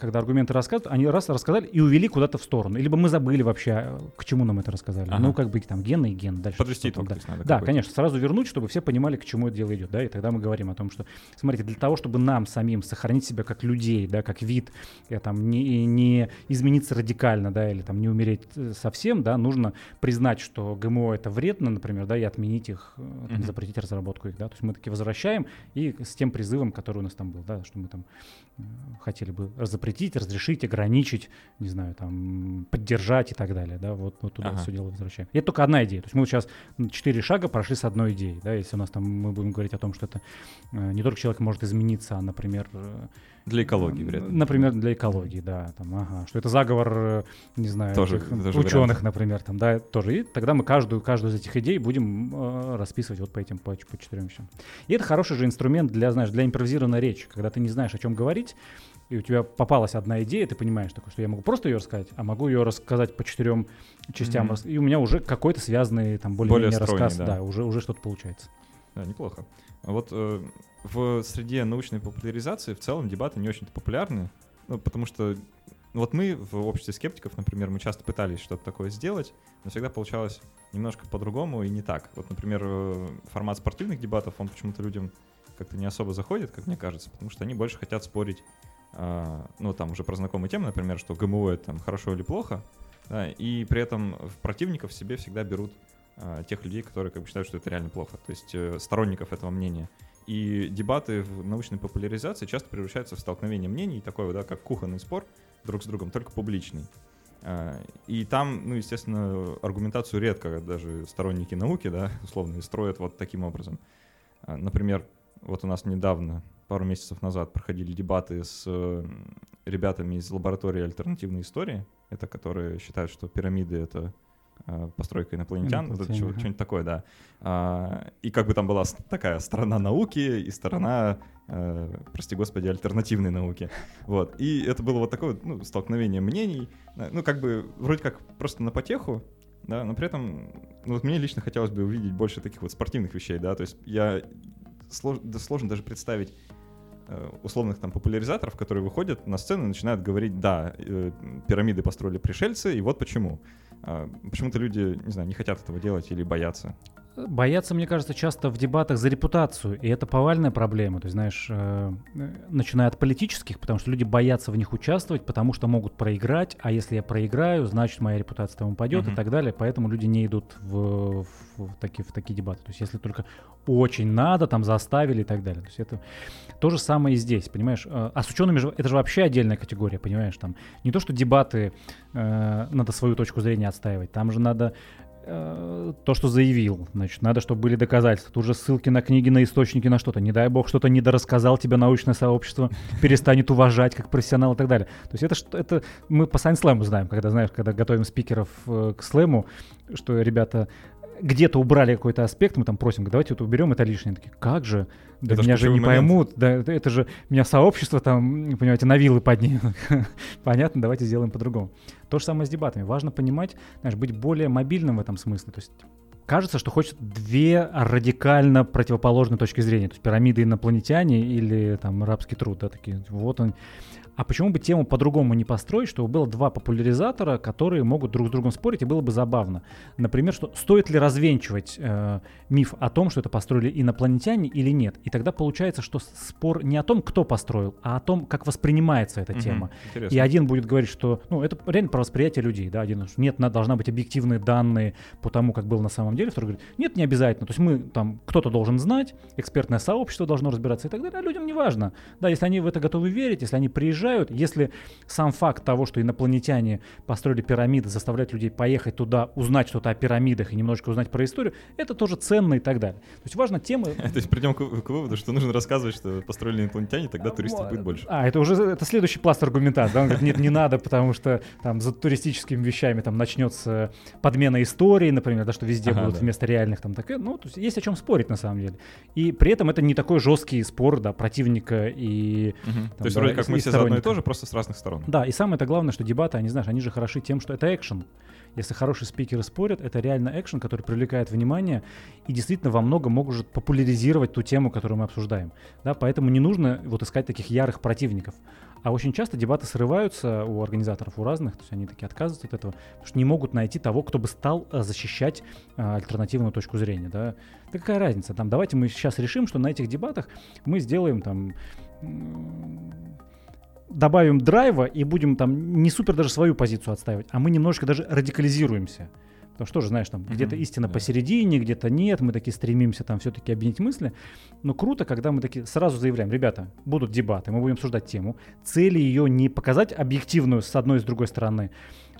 когда аргументы рассказывают, они раз рассказали и увели куда-то в сторону. Либо мы забыли вообще, к чему нам это рассказали. Ага. Ну, как бы там гены и ген. Дальше подвести итог. Да, надо, да, конечно, сразу вернуть, чтобы все понимали, к чему это дело идет. Да? И тогда мы говорим о том, что, смотрите, для того, чтобы нам самим сохранить себя как людей, да, как вид, и, там, не, не измениться радикально, да, или там, не умереть совсем, да, нужно признать, что ГМО это вредно, например, да, и отменить их, там, запретить разработку их. Да? То есть мы таки возвращаем и с тем призывом, который у нас там был, да, что мы там хотели бы запретить, разрешить, ограничить, не знаю, там, поддержать и так далее, да, вот, вот туда ага. все дело возвращаем. И это только одна идея, то есть мы сейчас четыре шага прошли с одной идеей, да, если у нас там мы будем говорить о том, что это не только человек может измениться, а, например, для экологии, вряд ли. Например, для экологии, да, там, ага, что это заговор, не знаю, тоже, этих, тоже ученых, вариант. Например, там, да, тоже. И тогда мы каждую, каждую из этих идей будем э, расписывать вот по этим, по, по четырем вещам. И это хороший же инструмент для, знаешь, для импровизированной речи, когда ты не знаешь, о чем говорить, и у тебя попалась одна идея, ты понимаешь, такое, что я могу просто ее рассказать, а могу ее рассказать по четырем частям, mm-hmm. и у меня уже какой-то связанный, там, более-менее более рассказ, да, да уже, уже что-то получается. Да, неплохо. Вот э, в среде научной популяризации в целом дебаты не очень-то популярны, ну, потому что вот мы в обществе скептиков, например, мы часто пытались что-то такое сделать, но всегда получалось немножко по-другому и не так. Вот, например, э, формат спортивных дебатов, он почему-то людям как-то не особо заходит, как мне кажется, потому что они больше хотят спорить, э, ну, там уже про знакомые темы, например, что ГМО это там, хорошо или плохо, да, и при этом в противников себе всегда берут тех людей, которые как бы считают, что это реально плохо, то есть э, сторонников этого мнения. И дебаты в научной популяризации часто превращаются в столкновение мнений, такое, да, как кухонный спор друг с другом, только публичный. Э, и там, ну, естественно, аргументацию редко даже сторонники науки, да, условно, строят вот таким образом. Э, например, вот у нас недавно, пару месяцев назад, проходили дебаты с э, ребятами из лаборатории альтернативной истории, это которые считают, что пирамиды — это постройка инопланетян, вот это ага. что-нибудь такое, да. А, и как бы там была такая сторона науки и сторона, э, прости господи, альтернативной науки. Вот. И это было вот такое, ну, столкновение мнений. Ну, как бы, вроде как просто на потеху, да, но при этом, ну, вот мне лично хотелось бы увидеть больше таких вот спортивных вещей, да, то есть я... Слож, да, сложно даже представить условных там популяризаторов, которые выходят на сцену и начинают говорить, да, э, пирамиды построили пришельцы, и вот почему. Э, почему-то люди, не знаю, не хотят этого делать или боятся. Боятся, мне кажется, часто в дебатах за репутацию, и это повальная проблема, то есть, знаешь, э, начиная от политических, потому что люди боятся в них участвовать, потому что могут проиграть, а если я проиграю, значит, моя репутация там упадет uh-huh. и так далее, поэтому люди не идут в, в, в, такие, в такие дебаты, то есть, если только очень надо, там, заставили и так далее, то есть, это то же самое и здесь, понимаешь, а с учеными же, это же вообще отдельная категория, понимаешь, там, не то, что дебаты э, надо свою точку зрения отстаивать, там же надо то, что заявил, значит, надо, чтобы были доказательства, тут же ссылки на книги, на источники, на что-то, не дай бог, что-то недорассказал, тебя научное сообщество перестанет уважать как профессионал и так далее. То есть это, это мы по Science-Slam знаем, когда, знаешь, когда готовим спикеров э, к слэму, что ребята где-то убрали какой-то аспект, мы там просим, давайте вот уберем это лишнее. Такие, как же? Да это меня же не момент. Поймут, да, это, это же меня сообщество там, понимаете, на вилы поднимет. Понятно, давайте сделаем по-другому. То же самое с дебатами. Важно понимать, знаешь, быть более мобильным в этом смысле. То есть кажется, что хочется две радикально противоположные точки зрения. То есть пирамиды инопланетяне или там рабский труд, да, такие, вот он. А почему бы тему по-другому не построить, чтобы было два популяризатора, которые могут друг с другом спорить, и было бы забавно. Например, что стоит ли развенчивать э, миф о том, что это построили инопланетяне или нет. И тогда получается, что спор не о том, кто построил, а о том, как воспринимается эта угу, тема. Интересно. И один будет говорить, что... Ну, это реально про восприятие людей. Да, один, что нет, должны быть объективные данные по тому, как было на самом деле. Второй говорит, нет, не обязательно. То есть мы там... Кто-то должен знать, экспертное сообщество должно разбираться и так далее. А людям не важно. Да, если они в это готовы верить, если они приезжают, если сам факт того, что инопланетяне построили пирамиды, заставляет людей поехать туда, узнать что-то о пирамидах и немножко узнать про историю, это тоже ценно и так далее. То есть важно темы... То есть придем к выводу, что нужно рассказывать, что построили инопланетяне, тогда туристов будет больше. А, это уже это следующий пласт аргументации. Он говорит, нет, не надо, потому что там за туристическими вещами там начнется подмена истории, например, да, что везде будут вместо реальных там такое. Ну, есть о чем спорить на самом деле. И при этом это не такой жесткий спор, да, противника и... То есть вроде как мы все заодно и тоже, просто с разных сторон. Да, и самое-то главное, что дебаты, они, знаешь, они же хороши тем, что это экшен. Если хорошие спикеры спорят, это реально экшен, который привлекает внимание и действительно во многом может популяризировать ту тему, которую мы обсуждаем. Да, поэтому не нужно вот искать таких ярых противников. А очень часто дебаты срываются у организаторов, у разных, то есть они такие отказываются от этого, потому что не могут найти того, кто бы стал защищать альтернативную точку зрения. Да? Да какая разница? Там, давайте мы сейчас решим, что на этих дебатах мы сделаем там... добавим драйва и будем там не супер даже свою позицию отстаивать, а мы немножечко даже радикализируемся. Потому что тоже, знаешь, там mm-hmm. где-то истина yeah. посередине, где-то нет, мы такие стремимся там все-таки объединить мысли. Но круто, когда мы такие сразу заявляем: ребята, будут дебаты, мы будем обсуждать тему. Цели ее не показать объективную с одной и с другой стороны,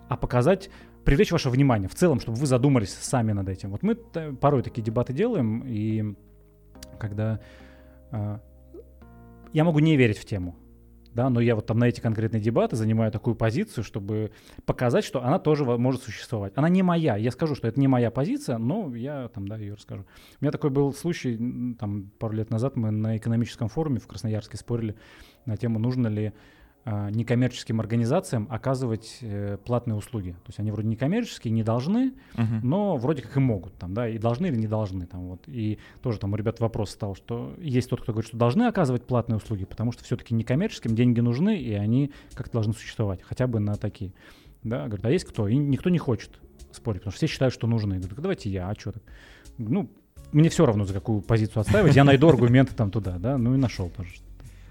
а показать, привлечь ваше внимание в целом, чтобы вы задумались сами над этим. Вот мы порой такие дебаты делаем, и когда э, я могу не верить в тему, да, но я вот там на эти конкретные дебаты занимаю такую позицию, чтобы показать, что она тоже может существовать. Она не моя. Я скажу, что это не моя позиция, но я там, да, ее расскажу. У меня такой был случай, там, пару лет назад мы на экономическом форуме в Красноярске спорили на тему, нужно ли э, некоммерческим организациям оказывать э, платные услуги. То есть они вроде некоммерческие, не должны, uh-huh. но вроде как и могут, там, да, и должны или не должны. Там, вот. И тоже там у ребят вопрос стал, что есть тот, кто говорит, что должны оказывать платные услуги, потому что все-таки некоммерческим деньги нужны, и они как-то должны существовать, хотя бы на такие. Да? Говорят, а есть кто? И никто не хочет спорить, потому что все считают, что нужны. И говорят, давайте я, а что так? Ну, мне все равно, за какую позицию отстаивать, я найду аргументы там туда, да, ну и нашел тоже.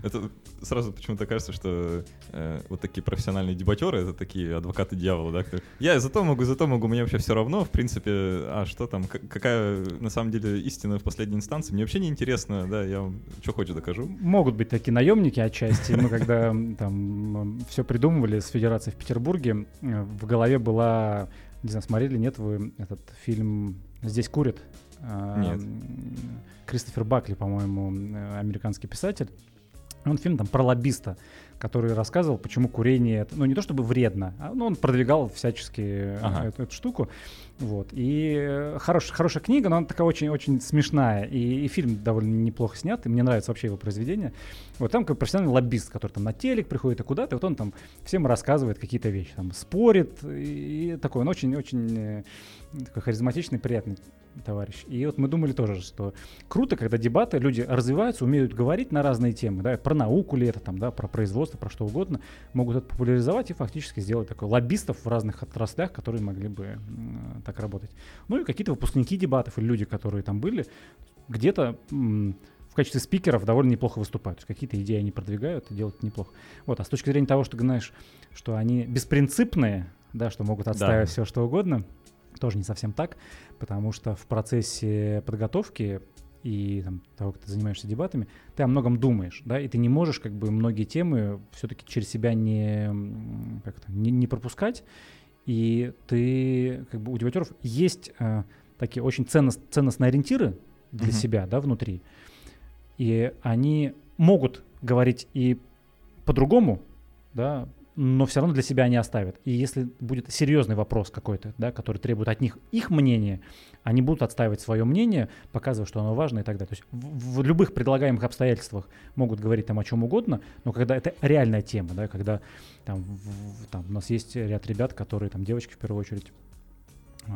Это сразу почему-то кажется, что э, вот такие профессиональные дебатеры — это такие адвокаты дьявола, да? Которые, я за то могу, за то могу, мне вообще все равно, в принципе, а что там, к- какая на самом деле истина в последней инстанции, мне вообще не интересно, да, я вам что хочешь докажу. Могут быть такие наемники отчасти. Мы когда там все придумывали с Федерацией в Петербурге, в голове была, не знаю, смотрели, нет, вы этот фильм «Здесь курят»? Нет. Кристофер Бакли, по-моему, американский писатель. Он фильм там про лоббиста, который рассказывал, почему курение, ну не то чтобы вредно, а, ну, он продвигал всячески ага. эту, эту штуку. Вот. И хорош, хорошая книга, но она такая очень-очень смешная. И, и фильм довольно неплохо снят, и мне нравится вообще его произведение. Вот там какой-то профессиональный лоббист, который там на телек приходит и куда-то, и вот он там всем рассказывает какие-то вещи, там спорит, и, и такой он очень-очень такой харизматичный, приятный товарищ. И вот мы думали тоже, что круто, когда дебаты, люди развиваются, умеют говорить на разные темы, да, про науку ли это, там, да, про производство, про что угодно, могут это популяризовать и фактически сделать такой лоббистов в разных отраслях, которые могли бы э, так работать. Ну и какие-то выпускники дебатов или люди, которые там были, где-то м- в качестве спикеров довольно неплохо выступают. То есть какие-то идеи они продвигают и делают неплохо. Вот, а с точки зрения того, что, знаешь, что они беспринципные, да, что могут отстаивать да. все что угодно, тоже не совсем так, потому что в процессе подготовки и там, того, как ты занимаешься дебатами, ты о многом думаешь, да, и ты не можешь как бы многие темы все-таки через себя не, как это, не, не пропускать, и ты, как бы у дебатеров есть э, такие очень ценност, ценностные ориентиры для mm-hmm. себя, да, внутри, и они могут говорить и по-другому, да, но все равно для себя они оставят. И если будет серьезный вопрос какой-то, да, который требует от них их мнения, они будут отстаивать свое мнение, показывая, что оно важно и так далее. То есть в, в любых предлагаемых обстоятельствах могут говорить там о чем угодно, но когда это реальная тема, да, когда там, в, там, у нас есть ряд ребят, которые, там, девочки в первую очередь, э,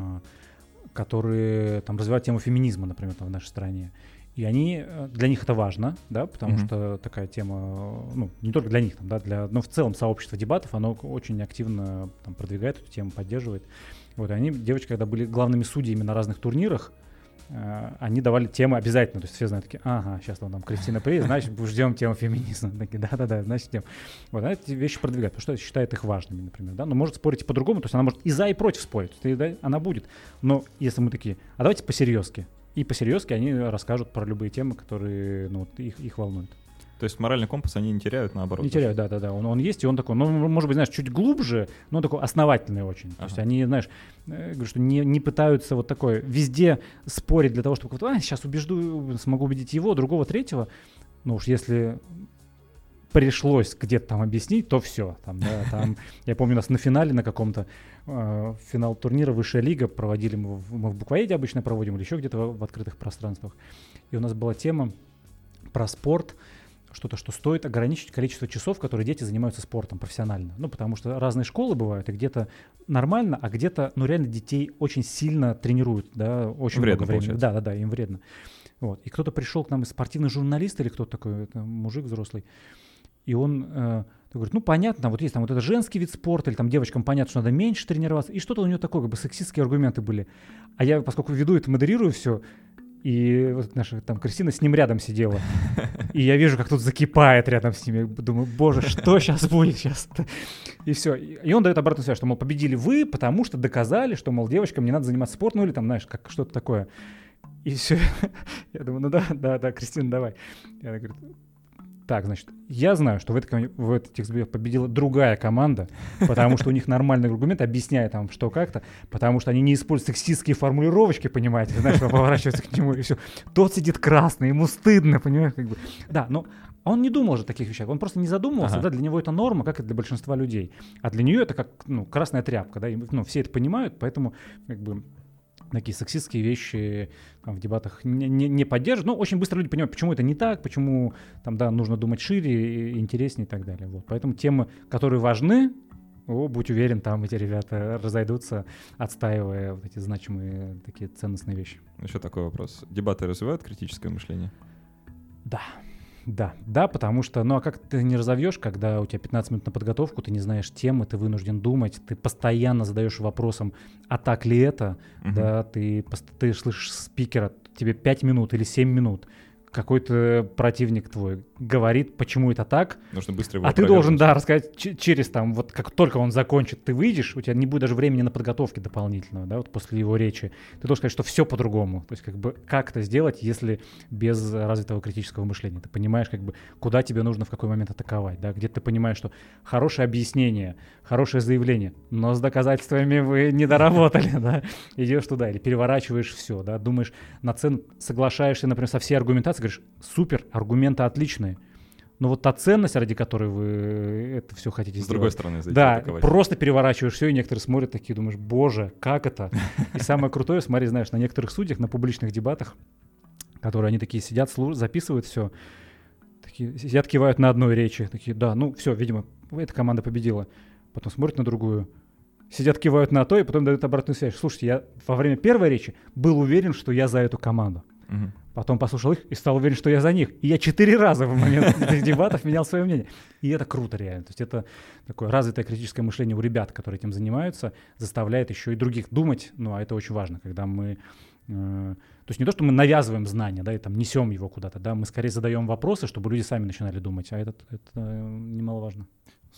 которые там, развивают тему феминизма, например, там, в нашей стране. И они, для них это важно, да, потому mm-hmm. что такая тема, ну, не только для них, там, да, для, но в целом сообщество дебатов, оно очень активно там, продвигает эту тему, поддерживает. Вот, они, девочки, когда были главными судьями на разных турнирах, э, они давали темы обязательно, то есть все знают такие, ага, сейчас там, там Кристина приедет, значит, ждем тему феминизма, такие, да-да-да, значит, тем. Вот, она эти вещи продвигает, потому что считает их важными, например, да, но может спорить и по-другому, то есть она может и за, и против спорить, и, да, она будет, но если мы такие, а давайте по-серьезки, и по-серьезке они расскажут про любые темы, которые ну, их, их волнуют. То есть моральный компас они не теряют, наоборот? Не теряют, да-да-да. Он, он есть, и он такой, ну, может быть, знаешь, чуть глубже, но он такой основательный очень. Ага. То есть они, знаешь, что не, не пытаются вот такое везде спорить для того, чтобы а, сейчас убежду, смогу убедить его, другого, третьего. Ну уж если пришлось где-то там объяснить, то все. Там, да, там, я помню, у нас на финале на каком-то э, финал турнира «Высшая лига» проводили, мы в, мы в Буквоеде обычно проводим, или еще где-то в, в открытых пространствах. И у нас была тема про спорт, что-то, что стоит ограничить количество часов, которые дети занимаются спортом профессионально. Ну, потому что разные школы бывают, и где-то нормально, а где-то, ну, реально детей очень сильно тренируют, да, очень вредно много времени. Получается. Да, да, да, им вредно. Вот. И кто-то пришел к нам, спортивный журналист или кто-то такой, это мужик взрослый, и он э, говорит, ну понятно, вот есть там вот это женский вид спорта, или там девочкам понятно, что надо меньше тренироваться, и что-то у нее такое, как бы сексистские аргументы были. А я, поскольку веду это, модерирую все, и вот наша там Кристина с ним рядом сидела, и я вижу, как тут закипает рядом с ними, думаю, боже, что сейчас будет сейчас? И все, и он дает обратную связь, что, мол, победили вы, потому что доказали, что, мол, девочкам не надо заниматься спортом, ну или там, знаешь, как что-то такое. И все, я думаю, ну да, да, да, Кристина, давай. И она говорит, так, значит, я знаю, что в этой, в этих сборах победила другая команда, потому что у них нормальный аргумент, объясняя там что как-то, потому что они не используют сексистские формулировочки, понимаете, знаешь, поворачиваются к нему и все. Тот сидит красный, ему стыдно, понимаешь, как бы. Да, но он не думал же о таких вещах, он просто не задумывался, ага. да, для него это норма, как и для большинства людей. А для нее это как, ну, красная тряпка, да, и, ну, все это понимают, поэтому, как бы, такие сексистские вещи там, в дебатах не, не, не поддерживают. Но очень быстро люди понимают, почему это не так, почему там, да, нужно думать шире, интереснее и так далее. Вот. Поэтому темы, которые важны, о, будь уверен, там эти ребята разойдутся, отстаивая вот эти значимые такие ценностные вещи. Еще такой вопрос. Дебаты развивают критическое мышление? Да. Да, да, потому что, ну а как ты не разовьешь, когда у тебя пятнадцать минут на подготовку, ты не знаешь темы, ты вынужден думать, ты постоянно задаешь вопросом, а так ли это, uh-huh. да, ты, ты слышишь спикера, тебе пять минут или семь минут, какой-то противник твой говорит, почему это так, нужно быстро его а ты должен, да, рассказать ч- через там, вот как только он закончит, ты выйдешь, у тебя не будет даже времени на подготовки дополнительного, да, вот после его речи, ты должен сказать, что все по-другому, то есть как бы как это сделать, если без развитого критического мышления, ты понимаешь как бы, куда тебе нужно в какой момент атаковать, да, где ты понимаешь, что хорошее объяснение, хорошее заявление, но с доказательствами вы не доработали, да, идешь туда или переворачиваешь все, да, думаешь на цену, соглашаешься, например, со всей аргументацией, говоришь, супер, аргументы отличные, но вот та ценность, ради которой вы это все хотите сделать. С другой стороны, зайти, да, атаковать. Просто переворачиваешь все, и некоторые смотрят такие, думаешь, боже, как это? И самое крутое, смотри, знаешь, на некоторых судьях, на публичных дебатах, которые они такие сидят, записывают все, такие, сидят, кивают на одной речи, такие, да, ну все, видимо, эта команда победила. Потом смотрят на другую, сидят, кивают на то, и потом дают обратную связь. Слушайте, я во время первой речи был уверен, что я за эту команду. Угу. Потом послушал их и стал уверен, что я за них. И я четыре раза в момент этих дебатов менял свое мнение. И это круто реально. То есть это такое развитое критическое мышление у ребят, которые этим занимаются, заставляет еще и других думать. Ну, а это очень важно, когда мы... Э, то есть не то, что мы навязываем знания, да, и там несем его куда-то, да, мы скорее задаем вопросы, чтобы люди сами начинали думать. А это, это немаловажно.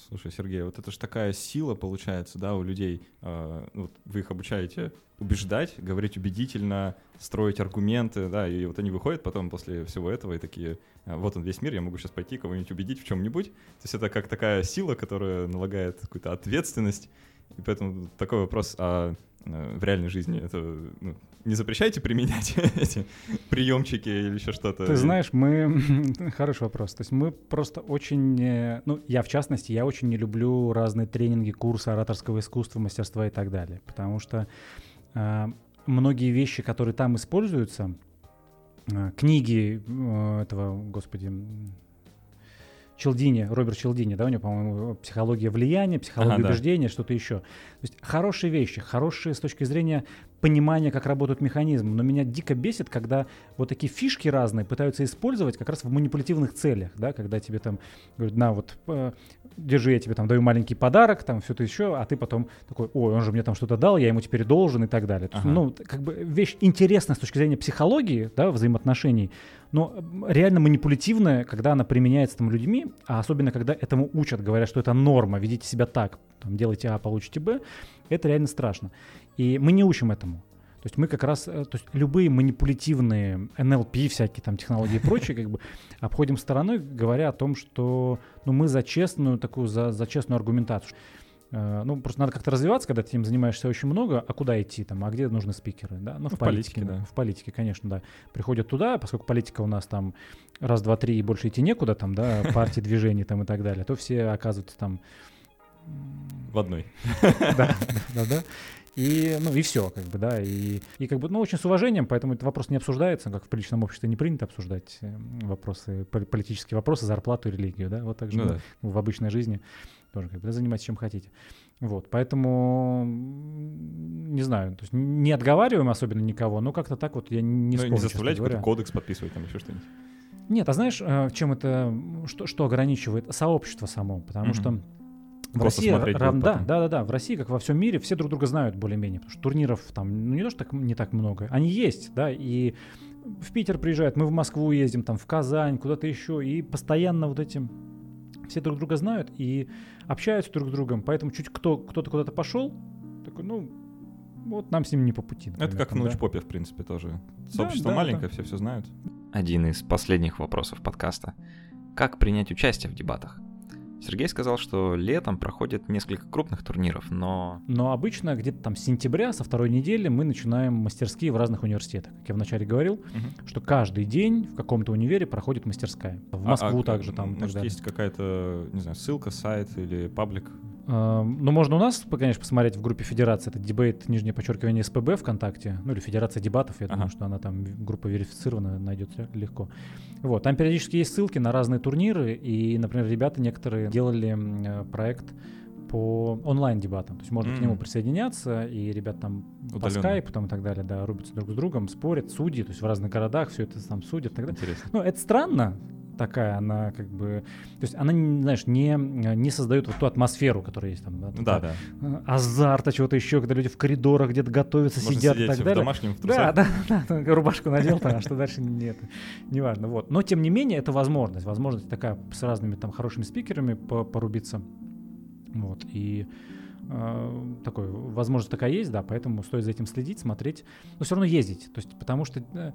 Слушай, Сергей, вот это же такая сила получается, да, у людей. Э, вот вы их обучаете убеждать, говорить убедительно, строить аргументы, да, и вот они выходят потом после всего этого и такие, вот он весь мир, я могу сейчас пойти кого-нибудь убедить в чем-нибудь. То есть это как такая сила, которая налагает какую-то ответственность. И поэтому такой вопрос, а в реальной жизни это, ну, не запрещайте применять эти приемчики или еще что-то? Ты знаешь, мы... Хороший вопрос. То есть мы просто очень... Ну, я в частности, я очень не люблю разные тренинги, курсы ораторского искусства, мастерства и так далее, потому что многие вещи, которые там используются, книги этого, господи, Чалдини, Роберт Чалдини, да, у него, по-моему, психология влияния, психология ага, убеждения, да. Что-то еще. То есть хорошие вещи, хорошие с точки зрения понимания, как работают механизмы. Но меня дико бесит, когда вот такие фишки разные пытаются использовать как раз в манипулятивных целях, да, когда тебе там говорят, на, вот, э, держи, я тебе там даю маленький подарок, там, все-то еще, а ты потом такой, ой, он же мне там что-то дал, я ему теперь должен и так далее. То есть, ага. Ну, как бы вещь интересная с точки зрения психологии, да, взаимоотношений, но реально манипулятивная, когда она применяется там людьми, а особенно когда этому учат, говорят, что это норма, ведите себя так, там, делайте А, получите Б, это реально страшно. И мы не учим этому. То есть мы как раз, то есть любые манипулятивные эн эл пи, всякие там технологии и прочее, как бы обходим стороной, говоря о том, что, ну, мы за честную такую, за, за честную аргументацию. Ну, просто надо как-то развиваться, когда ты им занимаешься очень много, а куда идти там, а где нужны спикеры, да? Ну, в, в политике, политике, да. В политике, конечно, да. Приходят туда, поскольку политика у нас там раз, два, три и больше идти некуда там, да, партии, движений там и так далее, то все оказываются там... В одной. Да, да, да. И, ну, и все, как бы, да, и, и как бы, ну, очень с уважением, поэтому этот вопрос не обсуждается, как в приличном обществе не принято обсуждать вопросы, политические вопросы, зарплату и религию, да, вот так же, ну, да. Ну, в обычной жизни тоже, как бы, да, занимайтесь чем хотите. Вот, поэтому, не знаю, то есть не отговариваем особенно никого, но как-то так вот я не вспомню, честно говоря. Ну, не заставляйте какой-то кодекс подписывать, там еще что-нибудь. Нет, а знаешь, в чем это, что, что ограничивает? Сообщество само, потому mm-hmm. что в России, рав... да, да, да, да, в России, как во всем мире, все друг друга знают более-менее, потому что турниров там ну, не то, что так, не так много, они есть, да, и в Питер приезжают, мы в Москву ездим, там, в Казань, куда-то еще, и постоянно вот этим все друг друга знают и общаются друг с другом, поэтому чуть кто, кто-то куда-то пошел, такой, ну, вот нам с ним не по пути. Например, это как там, в научпопе, да? В принципе, тоже. Сообщество да, да, маленькое, да. все все знают. Один из последних вопросов подкаста. Как принять участие в дебатах? Сергей сказал, что летом проходит несколько крупных турниров, но... Но обычно где-то там с сентября, со второй недели мы начинаем мастерские в разных университетах. Как я вначале говорил, угу. что каждый день в каком-то универе проходит мастерская. В Москву а, а, также там. Может, так есть какая-то, не знаю, ссылка, сайт или паблик? Uh, ну, можно у нас, конечно, посмотреть в группе Федерации. Это дебейт, нижнее подчеркивание, СПБ ВКонтакте. Ну, или Федерация дебатов. Я ага. думаю, что она там, группа верифицирована, найдется легко. Вот. Там периодически есть ссылки на разные турниры. И, например, ребята некоторые делали проект по онлайн-дебатам. То есть можно mm-hmm. к нему присоединяться. И ребята там удаленно. По скайпу там, и так далее, да, рубятся друг с другом, спорят, судьи. То есть в разных городах все это там судят. И так далее. Интересно. Ну, это странно. Такая, она как бы... То есть она, знаешь, не, не создает вот ту атмосферу, которая есть там. Да, да, да. Азарта, чего-то еще, когда люди в коридорах где-то готовятся, можно сидят и так далее. Можно сидеть в домашнем, в трусах. Да, да, да, рубашку надел, а что дальше нет, неважно. Вот. Но, тем не менее, это возможность. Возможность такая с разными там хорошими спикерами порубиться. Вот, и... такой, возможность такая есть, да, поэтому стоит за этим следить, смотреть, но все равно ездить, то есть, потому что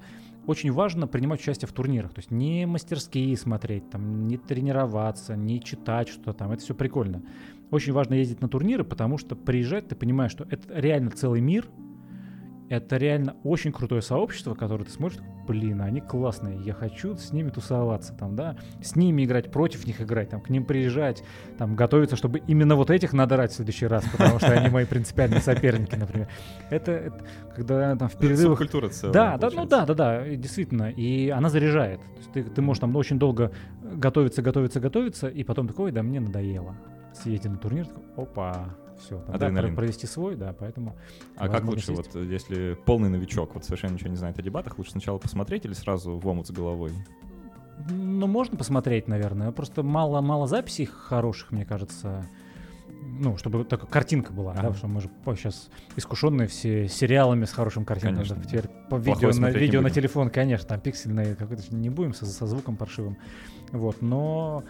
очень важно принимать участие в турнирах, то есть не мастерские смотреть, там, не тренироваться, не читать что-то там, это все прикольно. Очень важно ездить на турниры, потому что приезжать, ты понимаешь, что это реально целый мир, это реально очень крутое сообщество, которое ты смотришь, блин, они классные, я хочу с ними тусоваться, там, да, с ними играть, против них играть, там, к ним приезжать, там, готовиться, чтобы именно вот этих надрать в следующий раз, потому что они мои принципиальные соперники, например. Это, это когда там в перерывах... Субкультура целая. Да, да, ну да, да, да, действительно, и она заряжает. То есть ты, ты можешь там очень долго готовиться, готовиться, готовиться, и потом такой, да, мне надоело. Съезди на турнир, такой, опа... Все, там, да, провести свой, да, поэтому... А как лучше, есть. Вот, если полный новичок, вот совершенно ничего не знает о дебатах, лучше сначала посмотреть или сразу в омут с головой? Ну, можно посмотреть, наверное, просто мало-мало записей хороших, мне кажется, ну, чтобы такая картинка была, а-га. Да, потому что мы же сейчас искушенные все сериалами с хорошим картинкой. Конечно. Да, теперь по видео, на, видео на телефон, конечно, там пиксельные какой-то не будем со, со звуком паршивым, вот, но...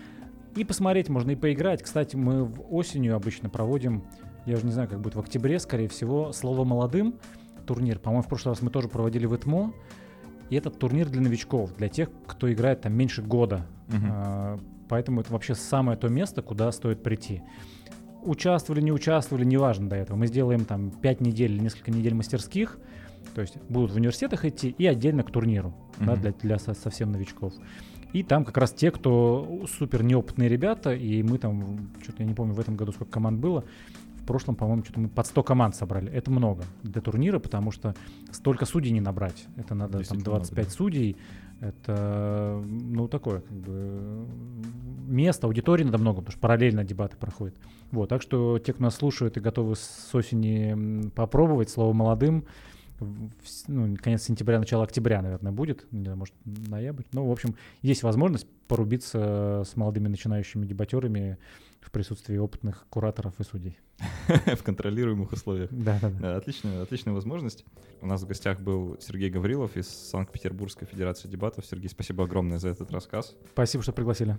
И посмотреть можно, и поиграть. Кстати, мы осенью обычно проводим, я уже не знаю, как будет в октябре, скорее всего, «Слово молодым» турнир. По-моему, в прошлый раз мы тоже проводили в ЭТМО. И этот турнир для новичков, для тех, кто играет там меньше года. Угу. А, поэтому это вообще самое то место, куда стоит прийти. Участвовали, не участвовали, неважно до этого. Мы сделаем там пять недель или несколько недель мастерских. То есть будут в университетах идти и отдельно к турниру, угу. да, для, для совсем новичков. И там как раз те, кто супер неопытные ребята, и мы там, что-то я не помню, в этом году сколько команд было, в прошлом, по-моему, что-то мы под сто команд собрали. Это много для турнира, потому что столько судей не набрать. Это надо там двадцать пять много. Судей, это, ну, такое, как бы, место, аудитории надо много, потому что параллельно дебаты проходят. Вот, так что те, кто нас слушают и готовы с осени попробовать, слово молодым, В, ну, конец сентября, начало октября, наверное, будет, может, ноябрь. Ну, в общем, есть возможность порубиться с молодыми начинающими дебатерами в присутствии опытных кураторов и судей. В контролируемых условиях. Да, да, да. Отличная, отличная возможность. У нас в гостях был Сергей Гаврилов из Санкт-Петербургской Федерации Дебатов. Сергей, спасибо огромное за этот рассказ. Спасибо, что пригласили.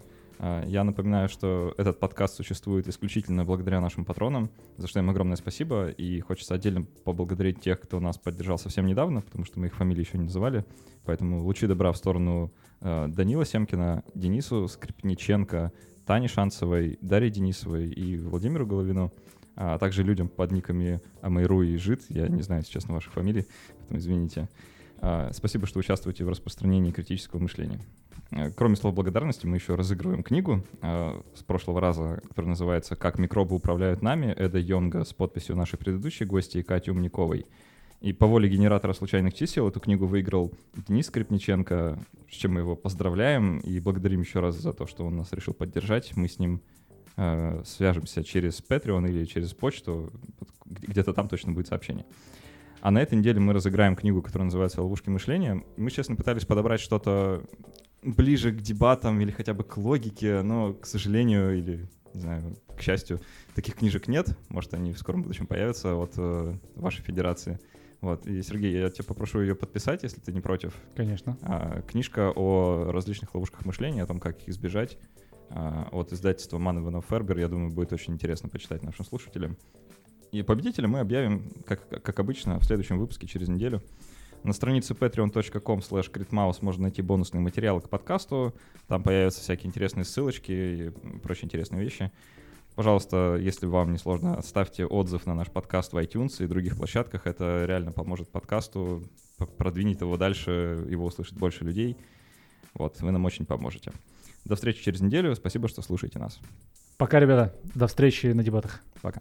Я напоминаю, что этот подкаст существует исключительно благодаря нашим патронам, за что им огромное спасибо. И хочется отдельно поблагодарить тех, кто нас поддержал совсем недавно, потому что мы их фамилии еще не называли. Поэтому лучи добра в сторону Данила Семкина, Денису Скрипниченко, Тане Шанцевой, Дарье Денисовой и Владимиру Головину, а также людям под никами Амайру и Жит. Я не знаю, если честно, ваших фамилий, поэтому извините. Спасибо, что участвуете в распространении критического мышления. Кроме слов благодарности, мы еще разыгрываем книгу с прошлого раза, которая называется «Как микробы управляют нами» Эда Йонга с подписью нашей предыдущей гости Кати Умниковой. И по воле генератора случайных чисел эту книгу выиграл Денис Крепниченко, с чем мы его поздравляем и благодарим еще раз за то, что он нас решил поддержать. Мы с ним э, свяжемся через Patreon или через почту, где-то там точно будет сообщение. А на этой неделе мы разыграем книгу, которая называется «Ловушки мышления». Мы, честно, пытались подобрать что-то ближе к дебатам или хотя бы к логике, но, к сожалению, или, не знаю, к счастью, таких книжек нет. Может, они в скором будущем появятся от э, вашей федерации. Вот. И, Сергей, я тебя попрошу ее подписать, если ты не против. Конечно. А, книжка о различных ловушках мышления, о том, как их избежать, а, от издательства Манн, Иванов и Фербер. Я думаю, будет очень интересно почитать нашим слушателям. И победителя мы объявим, как, как обычно, в следующем выпуске через неделю. На странице patreon точка com слэш критмаус можно найти бонусные материалы к подкасту. Там появятся всякие интересные ссылочки и прочие интересные вещи. Пожалуйста, если вам не сложно, ставьте отзыв на наш подкаст в iTunes и других площадках. Это реально поможет подкасту продвинуть его дальше, его услышит больше людей. Вот, вы нам очень поможете. До встречи через неделю. Спасибо, что слушаете нас. Пока, ребята. До встречи на дебатах. Пока.